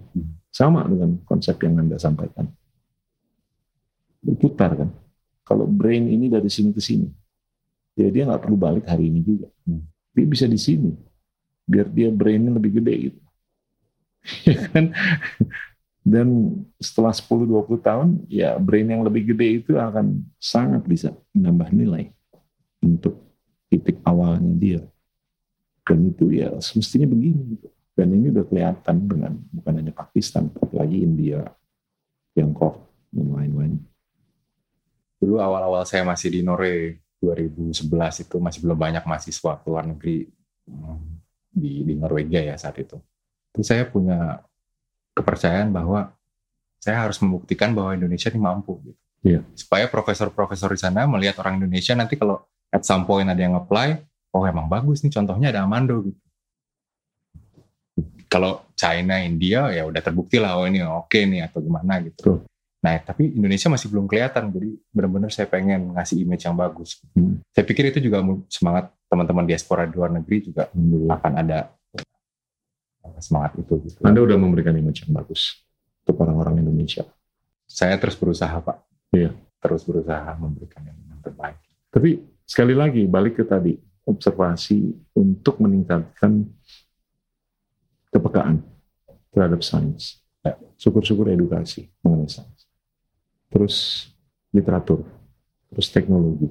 Sama dengan konsep yang Anda sampaikan, berputar kan. Kalau brain ini dari sini ke sini, jadi dia nggak perlu balik hari ini juga, dia bisa di sini, biar dia brainnya lebih gede gitu, ya kan? Dan setelah 10-20 tahun, ya brain yang lebih gede itu akan sangat bisa menambah nilai untuk titik awalnya dia. Dan itu ya semestinya begini gitu. Dan ini udah kelihatan dengan bukan hanya Pakistan, tapi lagi India, Tiongkok, dan lain-lain. Dulu awal-awal saya masih di Norway 2011 itu masih belum banyak mahasiswa ke luar negeri di Norwegia ya saat itu. Terus saya punya kepercayaan bahwa saya harus membuktikan bahwa Indonesia ini mampu gitu. Yeah. Supaya profesor-profesor di sana melihat orang Indonesia nanti kalau at some point ada yang apply, oh emang bagus nih contohnya ada Amando gitu. Kalau China, India ya udah terbukti lah oh ini oke nih atau gimana gitu. Nah tapi Indonesia masih belum kelihatan, jadi benar-benar saya pengen ngasih image yang bagus. Saya pikir itu juga semangat teman-teman diaspora di luar negeri juga akan ada semangat itu. Gitu. Anda udah memberikan image yang bagus untuk orang-orang Indonesia. Saya terus berusaha, Pak. Iya. Terus berusaha memberikan yang terbaik. Tapi sekali lagi balik ke tadi, observasi untuk meningkatkan kepekaan terhadap sains. Ya. Syukur-syukur edukasi mengenai sains. Terus literatur, terus teknologi.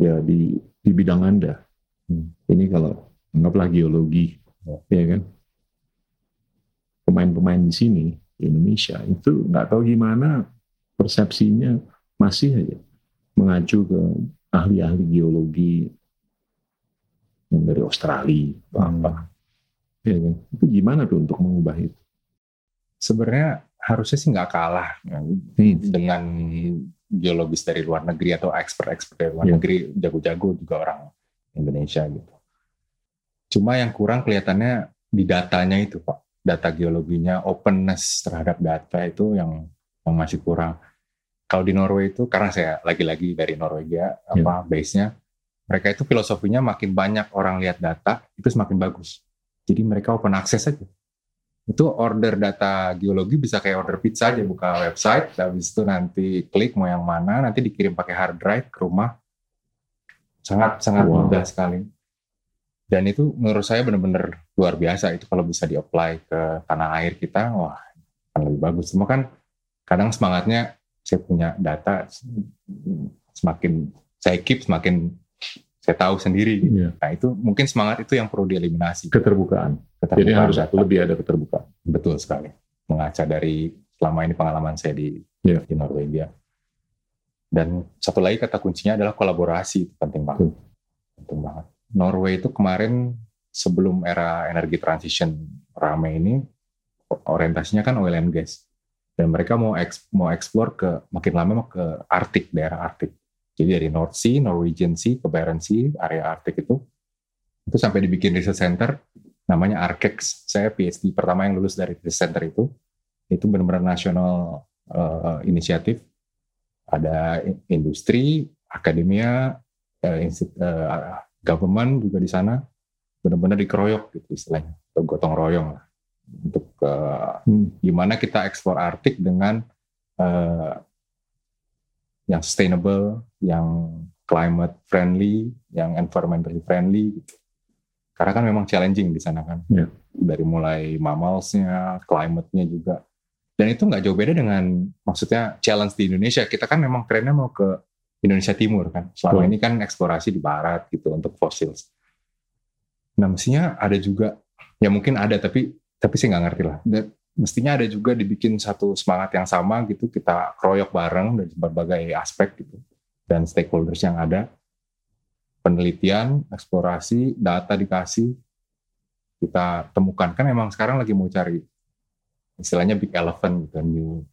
Ya di bidang Anda. Ini kalau anggaplah geologi, ya kan? Pemain-pemain di sini di Indonesia itu nggak tahu gimana persepsinya masih aja mengacu ke ahli-ahli geologi yang dari Australia apa. Ya kan? Itu gimana tuh untuk mengubah itu? Sebenarnya harusnya sih nggak kalah dengan geologis dari luar negeri atau expert-expert dari luar negeri, jago-jago juga orang Indonesia gitu. Cuma yang kurang kelihatannya di datanya itu, Pak. Data geologinya, openness terhadap data itu yang masih kurang. Kalau di Norway itu, karena saya lagi-lagi dari Norwegia, base-nya, mereka itu filosofinya makin banyak orang lihat data, itu semakin bagus. Jadi mereka open access aja. Itu order data geologi bisa kayak order pizza aja, buka website, habis itu nanti klik mau yang mana, nanti dikirim pakai hard drive ke rumah. Sangat mudah sekali. Dan itu menurut saya benar-benar luar biasa. Itu kalau bisa di-apply ke tanah air kita, wah akan lebih bagus. Cuma kan kadang semangatnya saya punya data, semakin saya keep, semakin saya tahu sendiri. Yeah. Nah itu mungkin semangat itu yang perlu dieliminasi. Keterbukaan. Jadi harus lebih ada keterbukaan. Betul sekali. Mengaca dari selama ini pengalaman saya di Norwegia. Dan satu lagi kata kuncinya adalah kolaborasi. Itu penting banget. Norway itu kemarin sebelum era energi transition rame ini orientasinya kan oil and gas, dan mereka mau eksplor ke makin lama ke Arctic, daerah Arctic. Jadi dari North Sea, Norwegian Sea ke Barents Sea, area Arctic itu sampai dibikin research center namanya Arkex. Saya PhD pertama yang lulus dari research center itu benar-benar nasional inisiatif. Ada industri, akademia, government juga di sana, benar-benar dikeroyok gitu istilahnya, atau gotong royong lah untuk gimana kita ekspor Arctic dengan yang sustainable, yang climate friendly, yang environmentally friendly gitu. Karena kan memang challenging di sana kan, dari mulai mammalsnya, climate-nya juga. Dan itu nggak jauh beda dengan maksudnya challenge di Indonesia. Kita kan memang trennya mau ke Indonesia Timur kan, selama ini kan eksplorasi di barat gitu untuk fosil. Nah mestinya ada juga, ya mungkin ada tapi saya nggak ngerti lah. Dan mestinya ada juga dibikin satu semangat yang sama gitu, kita keroyok bareng dari berbagai aspek gitu. Dan stakeholders yang ada, penelitian, eksplorasi, data dikasih, kita temukan. Kan memang sekarang lagi mau cari istilahnya big elephant gitu,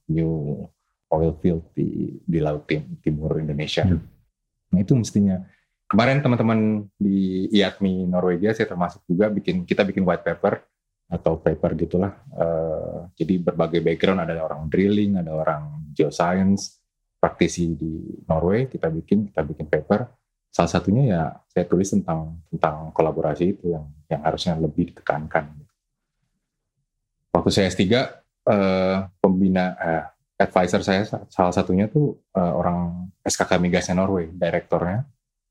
new oil field di laut timur Indonesia. Nah itu mestinya. Kemarin teman-teman di IATMI Norwegia, saya termasuk juga, kita bikin white paper atau paper gitulah. Jadi berbagai background, ada orang drilling, ada orang geoscience, praktisi di Norway, kita bikin paper. Salah satunya ya saya tulis tentang kolaborasi itu yang harusnya lebih ditekankan. Waktu saya S3 advisor saya salah satunya tuh orang SKK Migasnya Norway, direktornya.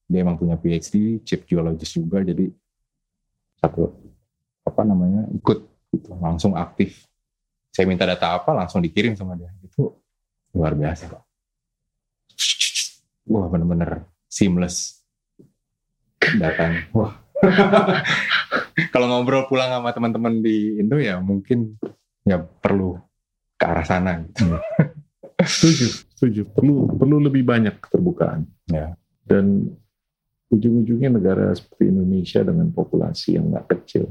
Dia emang punya PhD, chief geologist juga, jadi satu ikut gitu, langsung aktif. Saya minta data apa langsung dikirim sama dia. Itu luar biasa, Pak. Wah, benar-benar seamless datanya. Wah. Kalau ngobrol pulang sama teman-teman di Indo ya mungkin ya perlu ke arah sana gitu. Setuju. Perlu lebih banyak keterbukaan. Ya. Dan ujung-ujungnya negara seperti Indonesia dengan populasi yang nggak kecil,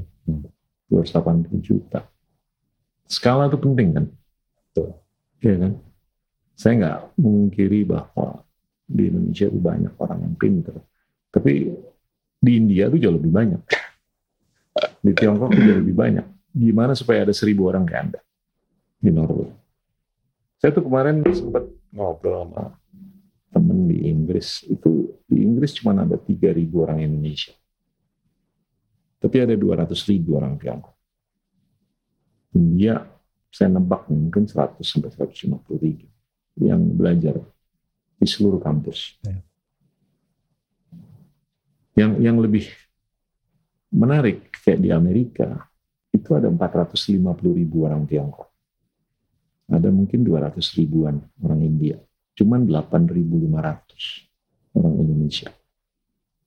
280 juta. Skala itu penting kan? Betul. Iya kan? Saya nggak mengungkiri bahwa di Indonesia itu banyak orang yang pintar. Tapi di India itu jauh lebih banyak. Di Tiongkok itu jauh lebih banyak. Gimana supaya ada 1.000 orang kayak Anda di Norway? Saya tuh kemarin sempat ngobrol sama temen di Inggris. Itu di Inggris cuma ada 3.000 orang Indonesia Tapi ada 200,000 orang diangkut. Ya, saya nebak mungkin 100-150,000 yang belajar di seluruh kampus. Ya. Yang lebih menarik, kayak di Amerika, itu ada 450,000 orang Tiongkok. Ada mungkin 200,000-an orang India. Cuman 8,500 orang Indonesia.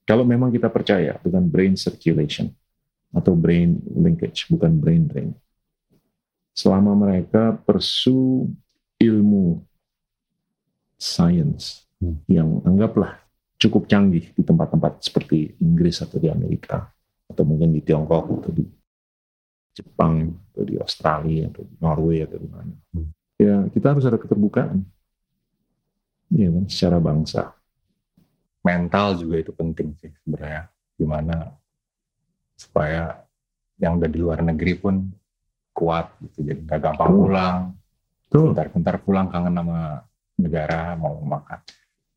Kalau memang kita percaya dengan brain circulation atau brain linkage, bukan brain drain. Selama mereka pursue ilmu science yang anggaplah cukup canggih di tempat-tempat seperti Inggris atau di Amerika, atau mungkin di Tiongkok, atau di Jepang, atau di Australia, atau di Norway, atau di mana. Ya, kita harus ada keterbukaan. Iya kan, secara bangsa. Mental juga itu penting sih sebenarnya. Gimana supaya yang udah di luar negeri pun kuat gitu. Jadi gak gampang pulang. Bentar-bentar pulang kangen sama negara, mau makan.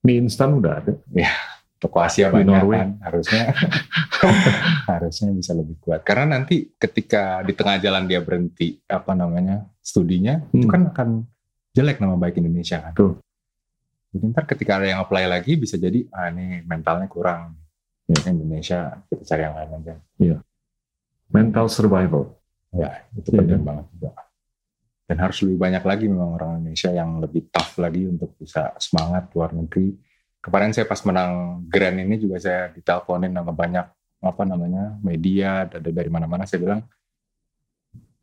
Mie instan udah ada. Ya, toko Asia di Norwegia harusnya harusnya bisa lebih kuat. Karena nanti ketika di tengah jalan dia berhenti studinya, itu kan akan jelek nama baik Indonesia kan. Tuh. Jadi ntar ketika ada yang apply lagi bisa jadi ini mentalnya kurang. Ya. Indonesia kita cari yang lain aja. Iya. Mental survival. Ya, itu penting banget juga. Dan harus lebih banyak lagi memang orang Indonesia yang lebih tough lagi untuk bisa semangat luar negeri. Kemarin saya pas menang Grand ini juga saya diteleponin sama banyak media dari mana-mana. Saya bilang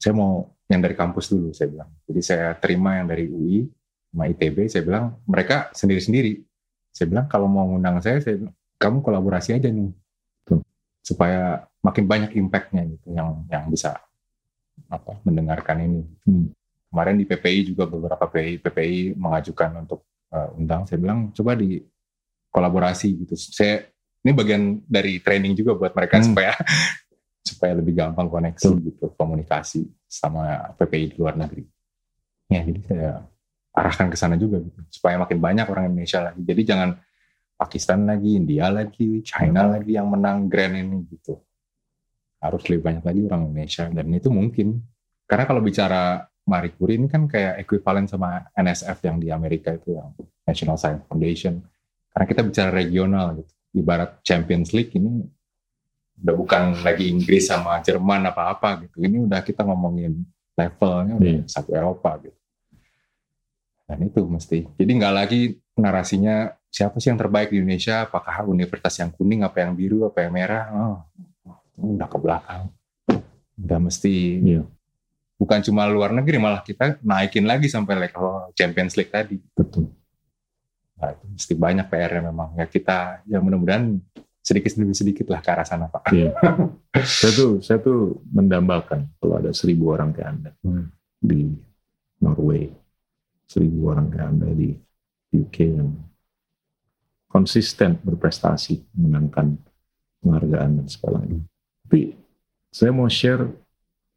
saya mau yang dari kampus dulu, saya bilang. Jadi saya terima yang dari UI sama ITB, saya bilang mereka sendiri-sendiri. Saya bilang kalau mau ngundang saya bilang, kamu kolaborasi aja nih. Tuh. Supaya makin banyak impact-nya gitu yang bisa mendengarkan ini. Kemarin di PPI juga beberapa PPI mengajukan untuk undang. Saya bilang coba di kolaborasi gitu. Ini bagian dari training juga buat mereka supaya lebih gampang koneksi gitu, komunikasi sama PPI di luar negeri. Ya, jadi saya arahkan ke sana juga gitu, supaya makin banyak orang Indonesia lagi. Jadi jangan Pakistan lagi, India lagi, China lagi yang menang Grand ini gitu. Harus lebih banyak lagi orang Indonesia, dan itu mungkin. Karena kalau bicara Marie Curie ini kan kayak ekuivalen sama NSF yang di Amerika itu, yang National Science Foundation. Karena kita bicara regional gitu. Ibarat Champions League ini udah bukan lagi Inggris sama Jerman apa-apa gitu. Ini udah kita ngomongin levelnya udah satu Eropa gitu. Dan itu mesti. Jadi nggak lagi narasinya siapa sih yang terbaik di Indonesia? Apakah universitas yang kuning, apa yang biru, apa yang merah? Oh, udah ke belakang. Udah mesti. Yeah. Bukan cuma luar negeri, malah kita naikin lagi sampai level Champions League tadi. Betul. Nah, itu mesti banyak PR-nya memang. Ya kita, ya mudah-mudahan sedikit-sedikit lah ke arah sana, Pak. Yeah. saya tuh mendambakan kalau ada 1,000 orang kayak Anda di Norway. 1,000 orang kayak Anda di UK yang konsisten berprestasi, menangkan penghargaan dan segala itu. Tapi saya mau share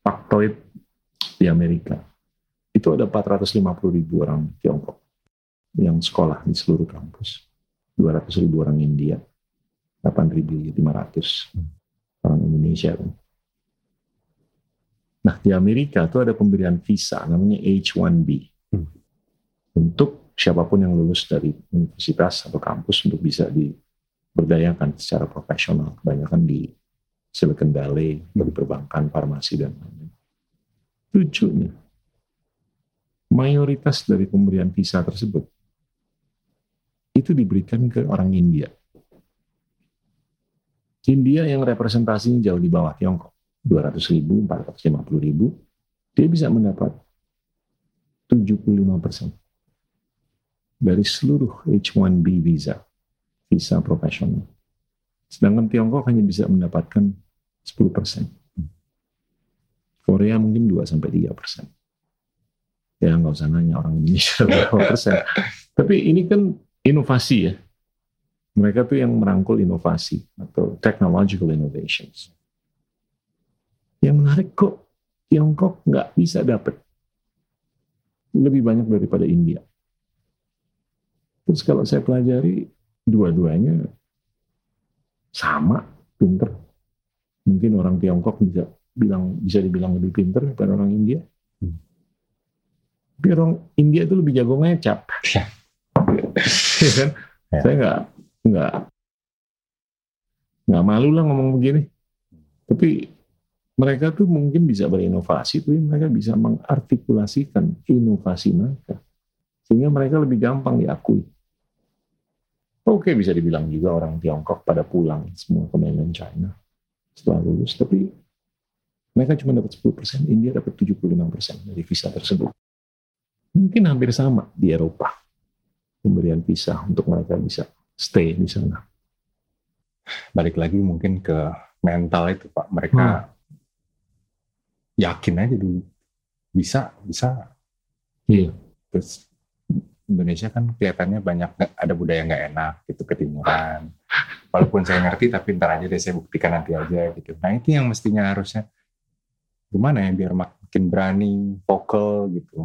faktoid di Amerika. Itu ada 450,000 orang Tiongkok yang sekolah di seluruh kampus. 200,000 orang India. 8,500 orang Indonesia. Nah, di Amerika itu ada pemberian visa namanya H-1B. Untuk siapapun yang lulus dari universitas atau kampus untuk bisa diberdayakan secara profesional, kebanyakan di Silicon Valley, di perbankan, farmasi, dan lain-lain. Lucunya, mayoritas dari pemberian visa tersebut itu diberikan ke orang India. India yang representasinya jauh di bawah Tiongkok, 200,000, 450,000, dia bisa mendapat 75% dari seluruh H-1B visa profesional. Sedangkan Tiongkok hanya bisa mendapatkan 10%. Korea mungkin 2-3%. Ya nggak usah nanya orang Indonesia berapa persen. Tapi ini kan inovasi ya. Mereka tuh yang merangkul inovasi atau technological innovations. Yang menarik kok Tiongkok nggak bisa dapat lebih banyak daripada India. Terus kalau saya pelajari, dua-duanya sama, pinter, Mungkin orang Tiongkok bisa dibilang lebih pinter daripada orang India. Tapi orang India itu lebih jago ngecap. Ya kan? Ya. Saya nggak malu lah ngomong begini. Tapi mereka tuh mungkin bisa berinovasi, tapi mereka bisa mengartikulasikan inovasi mereka. Sehingga mereka lebih gampang diakui. Oke, bisa dibilang juga orang Tiongkok pada pulang semua ke mainland China setelah lulus. Tapi mereka cuma dapat 10%, India dapat 75% dari visa tersebut. Mungkin hampir sama di Eropa. Pemberian visa untuk mereka bisa stay di sana. Balik lagi mungkin ke mental itu, Pak. Mereka yakin aja dulu. Bisa. Iya. Terus Indonesia kan kelihatannya banyak ada budaya nggak enak gitu, ketimuran. Walaupun saya ngerti, tapi ntar aja deh, saya buktikan nanti aja gitu. Nah itu yang mestinya harusnya gimana ya biar makin berani, vokal gitu,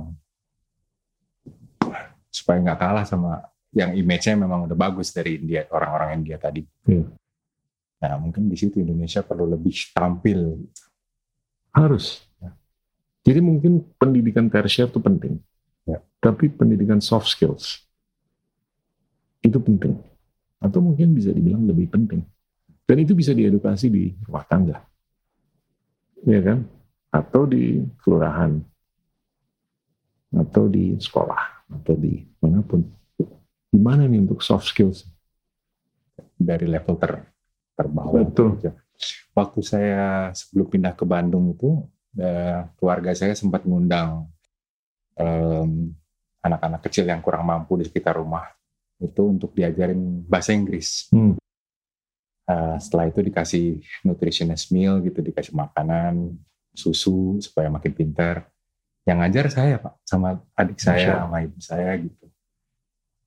supaya nggak kalah sama yang image-nya memang udah bagus dari India, orang-orang India tadi. Nah mungkin di situ Indonesia perlu lebih tampil. Harus. Jadi mungkin pendidikan tersier itu penting. Ya. Tapi pendidikan soft skills itu penting, atau mungkin bisa dibilang lebih penting. Dan itu bisa diedukasi di rumah tangga, ya kan? Atau di kelurahan, atau di sekolah, atau di manapun. Di mana nih untuk soft skills dari level terbawah? Betul. Waktu saya sebelum pindah ke Bandung itu, keluarga saya sempat ngundang anak-anak kecil yang kurang mampu di sekitar rumah itu untuk diajarin bahasa Inggris. Setelah itu dikasih nutritionist meal gitu, dikasih makanan, susu supaya makin pintar. Yang ngajar saya, Pak, sama adik saya, sama ibu saya gitu.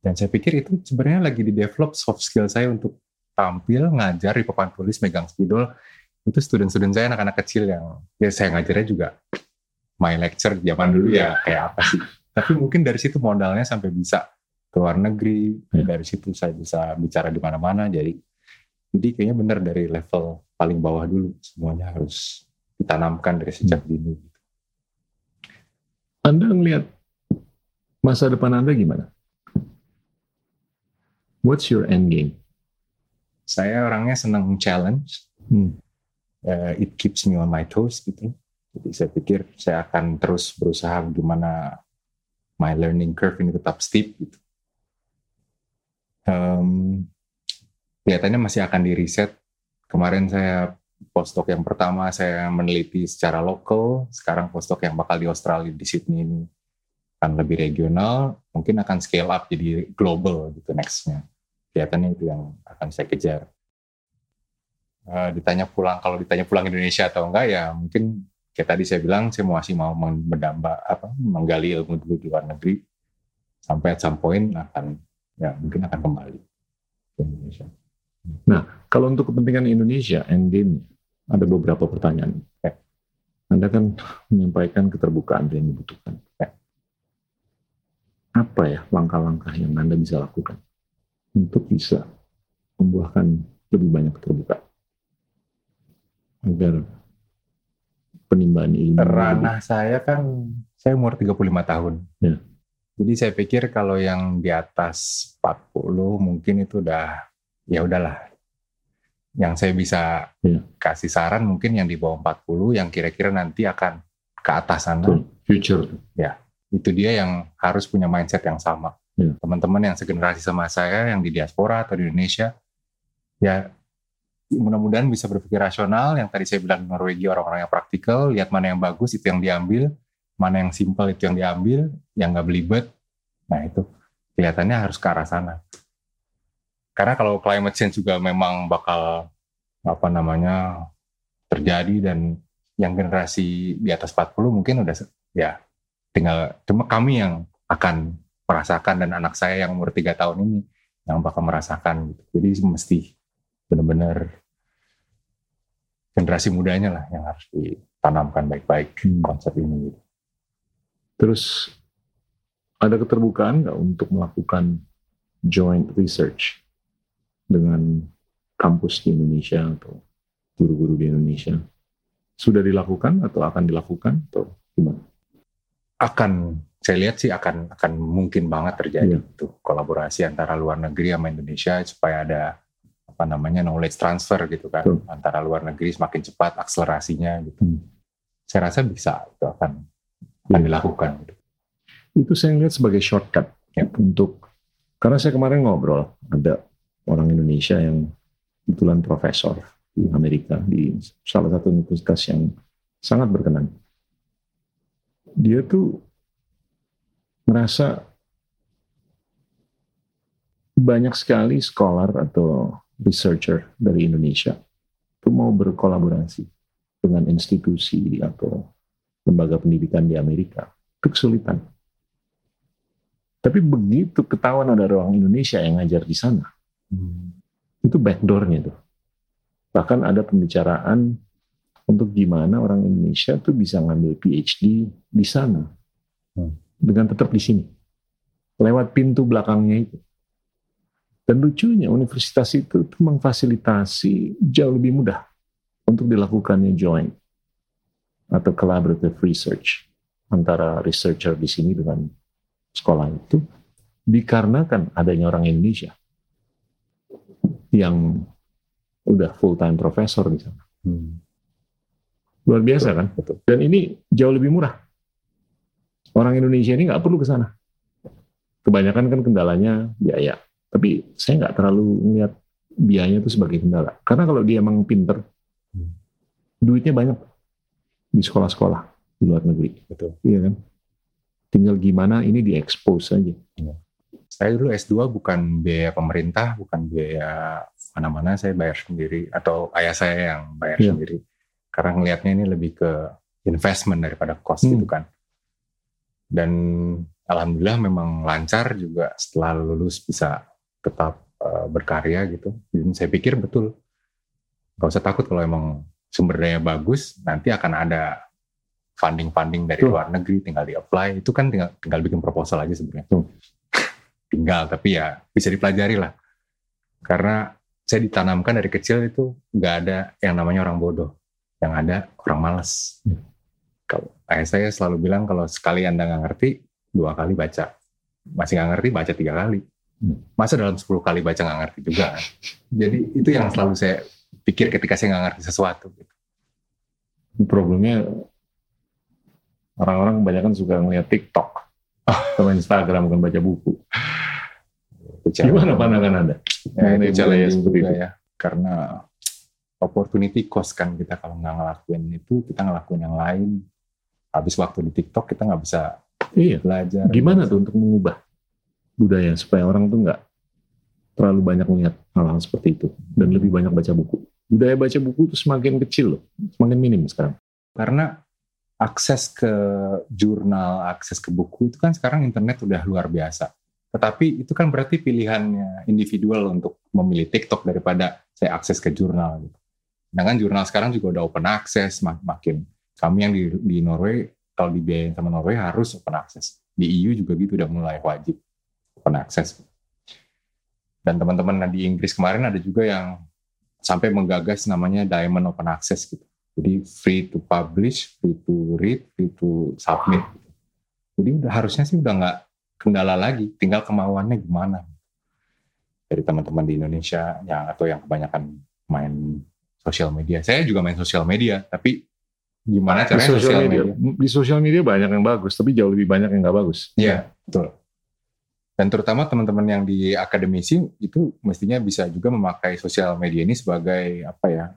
Dan saya pikir itu sebenarnya lagi di develop soft skill saya untuk tampil, ngajar di papan tulis, megang spidol. Itu student-student saya anak-anak kecil yang ya saya ngajarnya juga my lecture zaman dulu ya kayak apa sih. Tapi mungkin dari situ modalnya sampai bisa ke luar negeri, dari situ saya bisa bicara di mana-mana. Jadi kayaknya benar dari level paling bawah dulu semuanya harus ditanamkan dari sejak dini. Anda ngelihat masa depan Anda gimana? What's your end game? Saya orangnya senang challenge. It keeps me on my toes gitu. Jadi saya pikir saya akan terus berusaha gimana my learning curve ini tetap steep gitu. Kelihatannya masih akan diriset. Kemarin saya postdoc yang pertama saya meneliti secara lokal. Sekarang postdoc yang bakal di Australia di Sydney ini akan lebih regional. Mungkin akan scale up jadi global gitu next-nya. Kelihatannya itu yang akan saya kejar. Kalau ditanya pulang Indonesia atau enggak ya mungkin. Kayak tadi saya bilang, saya masih mau menggali ilmu dulu di luar negeri, sampai at some point mungkin akan kembali ke Indonesia. Nah, kalau untuk kepentingan Indonesia, endgame, ada beberapa pertanyaan. Anda kan menyampaikan keterbukaan yang dibutuhkan. Apa ya langkah-langkah yang Anda bisa lakukan untuk bisa membuahkan lebih banyak keterbukaan? Agar penimbangan ilmu. Ranah saya kan, saya umur 35 tahun. Ya. Jadi saya pikir kalau yang di atas 40 mungkin itu udah, ya udahlah. Yang saya bisa kasih saran mungkin yang di bawah 40, yang kira-kira nanti akan ke atas sana. Future. Ya, itu dia yang harus punya mindset yang sama. Ya. Teman-teman yang segenerasi sama saya, yang di diaspora atau di Indonesia, ya mudah-mudahan bisa berpikir rasional. Yang tadi saya bilang Norwegia orang-orang yang praktikal, lihat mana yang bagus itu yang diambil, mana yang simpel itu yang diambil, yang gak belibet. Nah itu kelihatannya harus ke arah sana, karena kalau climate change juga memang bakal terjadi, dan yang generasi di atas 40 mungkin udah ya tinggal cuma kami yang akan merasakan, dan anak saya yang umur 3 tahun ini yang bakal merasakan gitu. Jadi mesti benar-benar generasi mudanya lah yang harus ditanamkan baik-baik konsep ini. Terus ada keterbukaan nggak untuk melakukan joint research dengan kampus di Indonesia atau guru-guru di Indonesia? Sudah dilakukan atau akan dilakukan atau gimana? Akan, saya lihat sih akan mungkin banget terjadi tuh kolaborasi antara luar negeri sama Indonesia supaya ada knowledge transfer gitu kan, antara luar negeri semakin cepat akselerasinya gitu. Saya rasa bisa itu akan dilakukan gitu. Itu saya lihat sebagai shortcut untuk, karena saya kemarin ngobrol ada orang Indonesia yang kebetulan profesor di Amerika di salah satu universitas yang sangat berkenan. Dia tuh merasa banyak sekali scholar atau researcher dari Indonesia itu mau berkolaborasi dengan institusi atau lembaga pendidikan di Amerika. Itu kesulitan. Tapi begitu ketahuan ada orang Indonesia yang ngajar di sana, itu backdoornya tuh. Bahkan ada pembicaraan untuk gimana orang Indonesia tuh bisa ngambil PhD di sana dengan tetap di sini, lewat pintu belakangnya itu. Dan lucunya universitas itu tuh memfasilitasi jauh lebih mudah untuk dilakukannya joint atau collaborative research antara researcher di sini dengan sekolah itu, dikarenakan adanya orang Indonesia yang udah full time profesor di sana. Luar biasa kan? Betul. Dan ini jauh lebih murah. Orang Indonesia ini nggak perlu ke sana. Kebanyakan kan kendalanya biaya. Tapi saya nggak terlalu melihat biayanya itu sebagai kendala. Karena kalau dia emang pinter, duitnya banyak di sekolah-sekolah di luar negeri. Betul. Iya kan? Tinggal gimana ini diekspos aja. Saya dulu S2 bukan biaya pemerintah, bukan biaya mana-mana, saya bayar sendiri. Atau ayah saya yang bayar sendiri. Karena ngelihatnya ini lebih ke investment daripada cost gitu kan. Dan alhamdulillah memang lancar juga setelah lulus bisa tetap berkarya gitu. Jadi saya pikir betul, gak usah takut kalau emang sumber daya bagus, nanti akan ada funding-funding dari luar negeri, tinggal di-apply. Itu kan tinggal bikin proposal aja sebenarnya. Tinggal, tapi ya bisa dipelajari lah. Karena saya ditanamkan dari kecil itu gak ada yang namanya orang bodoh. Yang ada orang malas. Kalau ayah saya selalu bilang kalau sekali Anda gak ngerti, 2 kali baca. Masih gak ngerti, baca 3 kali. Masa dalam 10 kali baca gak ngerti juga kan? Jadi itu yang selalu saya pikir ketika saya gak ngerti sesuatu. Problemnya orang-orang kebanyakan suka ngeliat TikTok sama Instagram, bukan baca buku. Gimana pandangan Anda? Itu seperti itu. Ya. Karena opportunity cost kan, kita kalau nggak ngelakuin itu, kita ngelakuin yang lain. Habis waktu di TikTok kita nggak bisa belajar. Gimana tuh untuk mengubah budaya supaya orang tuh nggak terlalu banyak melihat hal-hal seperti itu dan lebih banyak baca buku? Budaya baca buku itu semakin kecil loh, semakin minim sekarang. Karena akses ke jurnal, akses ke buku itu kan sekarang internet udah luar biasa. Tetapi itu kan berarti pilihannya individual untuk memilih TikTok daripada saya akses ke jurnal gitu. Sedangkan jurnal sekarang juga udah open access makin. Kami yang di Norway, kalau dibiayain sama Norway harus open access. Di EU juga gitu, udah mulai wajib open access. Dan teman-teman di Inggris kemarin ada juga yang sampai menggagas namanya Diamond Open Access gitu. Jadi free to publish, free to read, free to submit. Gitu. Jadi udah, harusnya sih udah nggak kendala lagi, tinggal kemauannya gimana. Dari teman-teman di Indonesia yang atau yang kebanyakan main sosial media. Saya juga main sosial media, tapi gimana caranya sosial media? Di sosial media banyak yang bagus, tapi jauh lebih banyak yang nggak bagus. Iya, betul. Dan terutama teman-teman yang di akademisi itu mestinya bisa juga memakai sosial media ini sebagai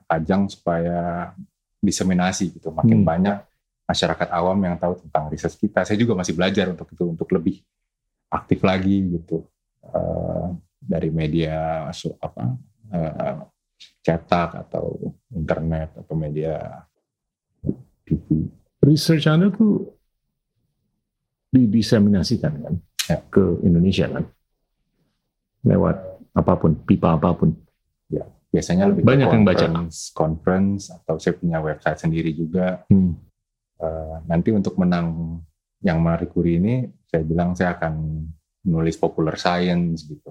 ajang supaya diseminasi gitu. Makin banyak masyarakat awam yang tahu tentang riset kita. Saya juga masih belajar untuk itu, untuk lebih aktif lagi gitu. Dari media cetak atau internet atau media TV. Research Anda tuh didiseminasikan kan ke Indonesia kan, lewat pipa apapun. Ya, biasanya lebih banyak yang baca conference atau saya punya website sendiri juga. Nanti untuk menang yang Marie Curie ini, saya bilang saya akan nulis popular science gitu.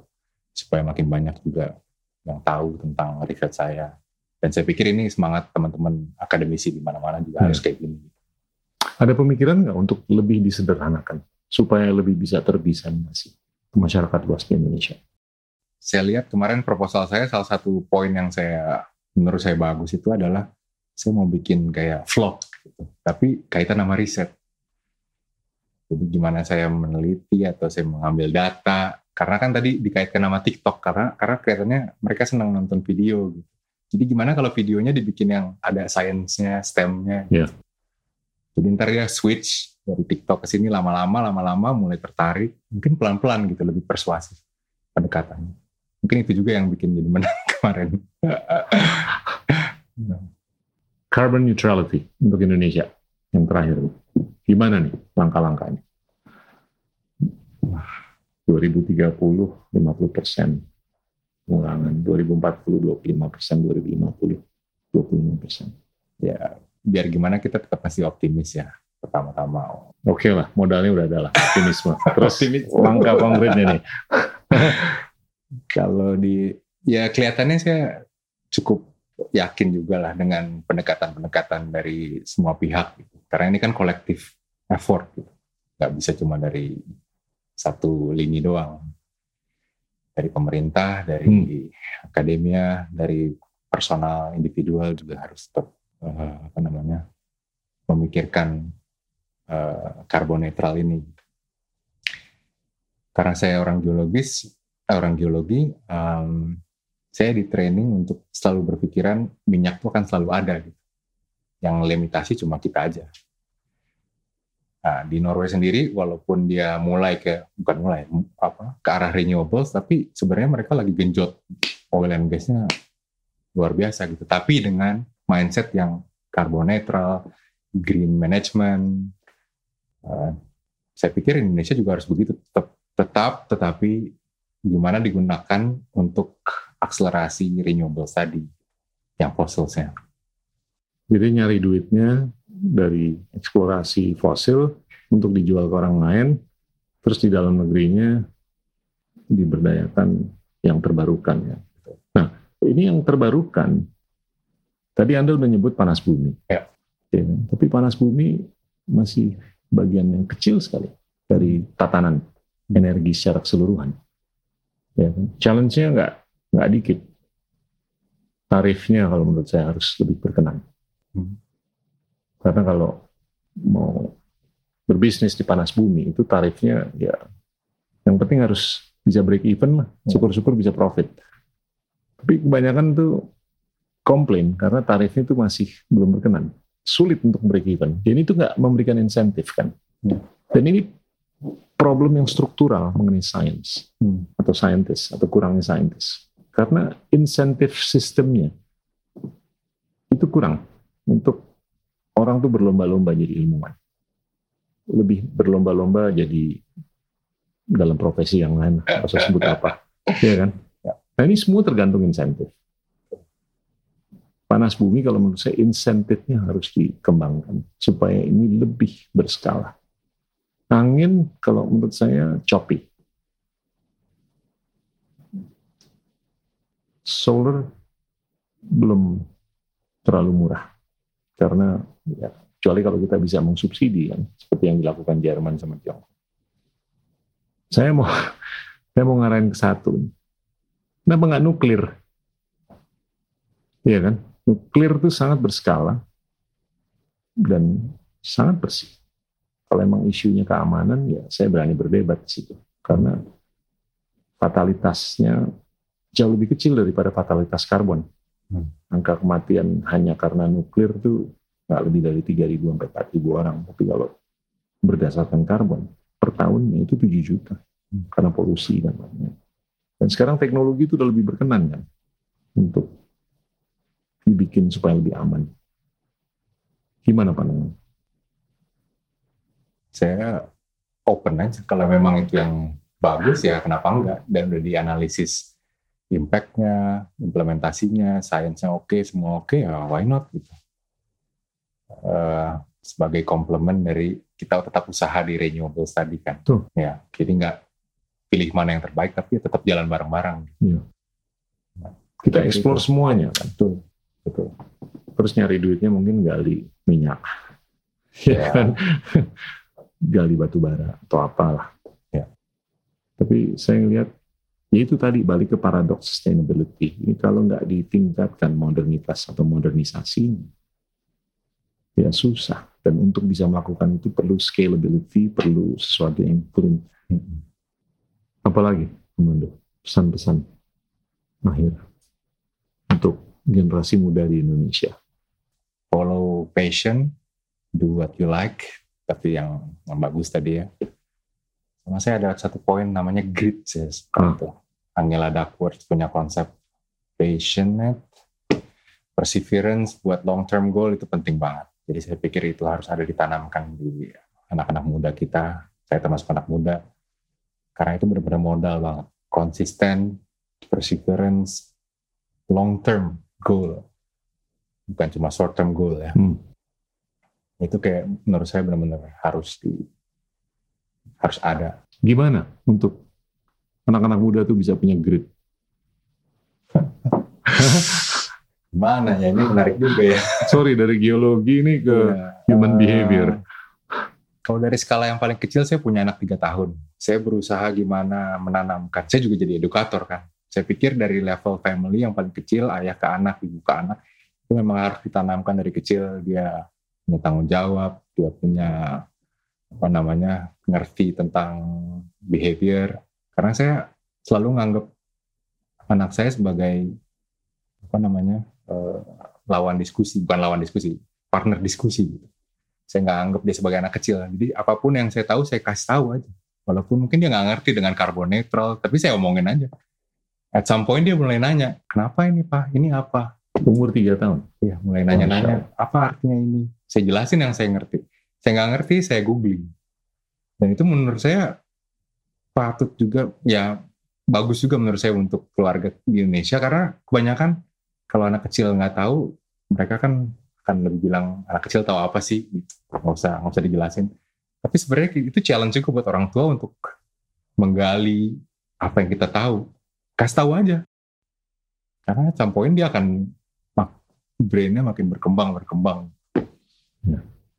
Supaya makin banyak juga yang tahu tentang riset saya. Dan saya pikir ini semangat teman-teman akademisi di mana-mana juga harus kayak gini. Ada pemikiran nggak untuk lebih disederhanakan supaya lebih bisa terbisanasi ke masyarakat luas di Indonesia? Saya lihat kemarin proposal saya, salah satu poin yang menurut saya bagus itu adalah saya mau bikin kayak vlog gitu, tapi kaitan sama riset. Jadi gimana saya meneliti atau saya mengambil data, karena kan tadi dikaitkan sama TikTok, karena kelihatannya mereka senang nonton video gitu. Jadi gimana kalau videonya dibikin yang ada science-nya, STEM-nya gitu. Yeah. Jadi ntar dia switch dari TikTok ke sini lama-lama mulai tertarik, mungkin pelan-pelan gitu, lebih persuasif pendekatannya. Mungkin itu juga yang bikin jadi menang kemarin. Carbon neutrality untuk Indonesia yang terakhir. Gimana nih langkah-langkahnya? 2030 50%. Pengurangan 2040 25%, 2050 25%. Ya, biar gimana kita tetap masih optimis ya. Pertama-tama. Oke lah, modalnya udah ada lah, optimisme. Terus langkah konkretnya nih. Kalau kelihatannya saya cukup yakin juga lah dengan pendekatan-pendekatan dari semua pihak gitu. Karena ini kan kolektif effort gitu. Gak bisa cuma dari satu lini doang. Dari pemerintah, dari akademia, dari personal individual juga harus tetap memikirkan karbon netral ini. Karena saya orang geologi, saya di training untuk selalu berpikiran minyak itu akan selalu ada gitu. Yang limitasi cuma kita aja. Nah, di Norway sendiri walaupun dia ke arah renewables, tapi sebenarnya mereka lagi genjot oil and gas-nya luar biasa gitu. Tapi dengan mindset yang karbon netral, green management, saya pikir Indonesia juga harus begitu tetapi gimana digunakan untuk akselerasi renewables tadi yang fossilnya. Jadi nyari duitnya dari eksplorasi fosil untuk dijual ke orang lain, terus di dalam negerinya diberdayakan yang terbarukan ya. Nah, ini yang terbarukan. Tadi Anda udah nyebut panas bumi. Ya. Ya, tapi panas bumi masih bagian yang kecil sekali dari tatanan energi secara keseluruhan. Ya, challenge-nya nggak dikit. Tarifnya kalau menurut saya harus lebih berkenan. Karena kalau mau berbisnis di panas bumi itu tarifnya ya yang penting harus bisa break even lah, syukur-syukur bisa profit. Tapi kebanyakan tuh komplain karena tarifnya itu masih belum berkenan, sulit untuk break even. Jadi itu nggak memberikan insentif kan. Dan ini problem yang struktural mengenai sains atau scientist atau kurangnya scientist. Karena insentif sistemnya itu kurang. Untuk orang tuh berlomba-lomba jadi ilmuwan. Lebih berlomba-lomba jadi dalam profesi yang lain. Harus sebut apa. Iya kan? Nah ini semua tergantung insentif. Panas bumi kalau menurut saya insentifnya harus dikembangkan. Supaya ini lebih berskala. Angin kalau menurut saya choppy. Solar belum terlalu murah. Karena ya, kecuali kalau kita bisa mensubsidi kan, seperti yang dilakukan Jerman sama Tiongkok. Saya mau ngarahin ke satu. Kenapa nggak nuklir? Iya kan? Nuklir itu sangat berskala dan sangat bersih. Kalau emang isunya keamanan, ya saya berani berdebat di situ. Karena fatalitasnya jauh lebih kecil daripada fatalitas karbon. Angka kematian hanya karena nuklir itu nggak lebih dari 3.000 sampai 4.000 orang. Tapi kalau berdasarkan karbon, per tahunnya itu 7 juta. Karena polusi dan lain-lain. Dan sekarang teknologi itu udah lebih berkenan kan. Untuk dibikin supaya lebih aman. Gimana pandangan? Saya open aja. Kalau memang itu yang bagus ya kenapa enggak. Dan udah dianalisis impact-nya, implementasinya, sainsnya oke, semua oke, ya why not gitu. Sebagai komplement dari kita tetap usaha di renewables tadi kan. Tuh. Ya, jadi nggak pilih mana yang terbaik, tapi tetap jalan bareng-bareng. Gitu. Ya. Nah, kita explore semuanya kan. Tuh. Betul. Terus nyari duitnya mungkin gali minyak, ya kan? Gali batu bara atau apalah. Ya. Tapi saya lihat, ya itu tadi balik ke paradoks sustainability. Ini kalau nggak ditingkatkan modernitas atau modernisasinya, ya susah. Dan untuk bisa melakukan itu perlu scalability, perlu sesuatu yang improve. Apalagi, Amando, pesan-pesan akhir untuk generasi muda di Indonesia. Follow passion, do what you like. Tapi yang bagus tadi ya. Sama saya ada satu poin namanya grit sih. Angela Duckworth punya konsep passionate, perseverance buat long term goal itu penting banget. Jadi saya pikir itu harus ada ditanamkan di anak-anak muda kita. Saya termasuk anak muda. Karena itu benar-benar modal banget. Konsisten, perseverance, long term goal. Bukan cuma short term goal ya. Itu kayak menurut saya benar-benar harus ada. Gimana untuk anak-anak muda tuh bisa punya grit? Gimana ya, ini menarik juga ya. Sorry, dari geologi ini ke human behavior. Kalau dari skala yang paling kecil, saya punya anak 3 tahun. Saya berusaha gimana menanamkan, saya juga jadi edukator kan. Saya pikir dari level family yang paling kecil, ayah ke anak, ibu ke anak, itu memang harus ditanamkan dari kecil. Dia punya tanggung jawab, dia punya ngerti tentang behavior. Karena saya selalu nganggap anak saya sebagai partner diskusi gitu. Saya nggak anggap dia sebagai anak kecil, jadi apapun yang saya tahu saya kasih tahu aja, walaupun mungkin dia nggak ngerti dengan karbon netral, tapi saya omongin aja. At some point dia mulai nanya, kenapa ini Pak, ini apa? Umur 3 tahun? Iya, mulai nanya-nanya, apa artinya ini? Saya jelasin yang saya ngerti. Saya nggak ngerti, saya googling. Dan itu menurut saya patut juga, ya bagus juga menurut saya untuk keluarga di Indonesia. Karena kebanyakan kalau anak kecil nggak tahu, mereka kan akan lebih bilang, anak kecil tahu apa sih? Nggak usah dijelasin. Tapi sebenarnya itu challenge juga buat orang tua untuk menggali apa yang kita tahu. Kasih tahu aja. Karena sampoin dia akan brainnya makin berkembang. Ya.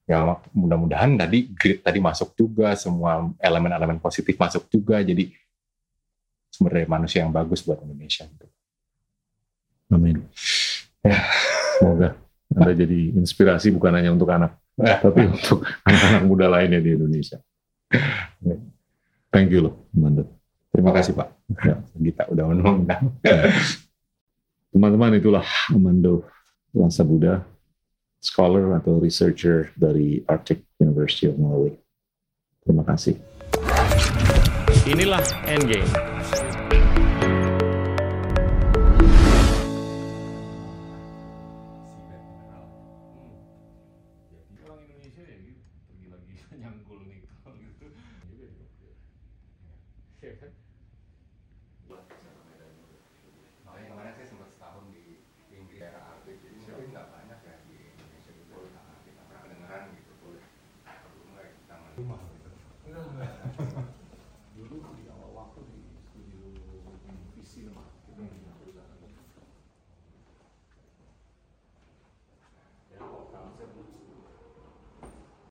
Ya mudah-mudahan tadi grit tadi masuk juga, semua elemen-elemen positif masuk juga, jadi sumber daya manusia yang bagus buat Indonesia. Amin. Ya, semoga Anda jadi inspirasi bukan hanya untuk anak, tapi untuk anak-anak muda lainnya di Indonesia. Thank you loh, Amando. Terima kasih Pak. Ya. Kita udah undang-undang. Teman-teman, itulah Amando Lasabuda, scholar atau researcher dari Arctic University of Norway. Terima kasih. Inilah Endgame.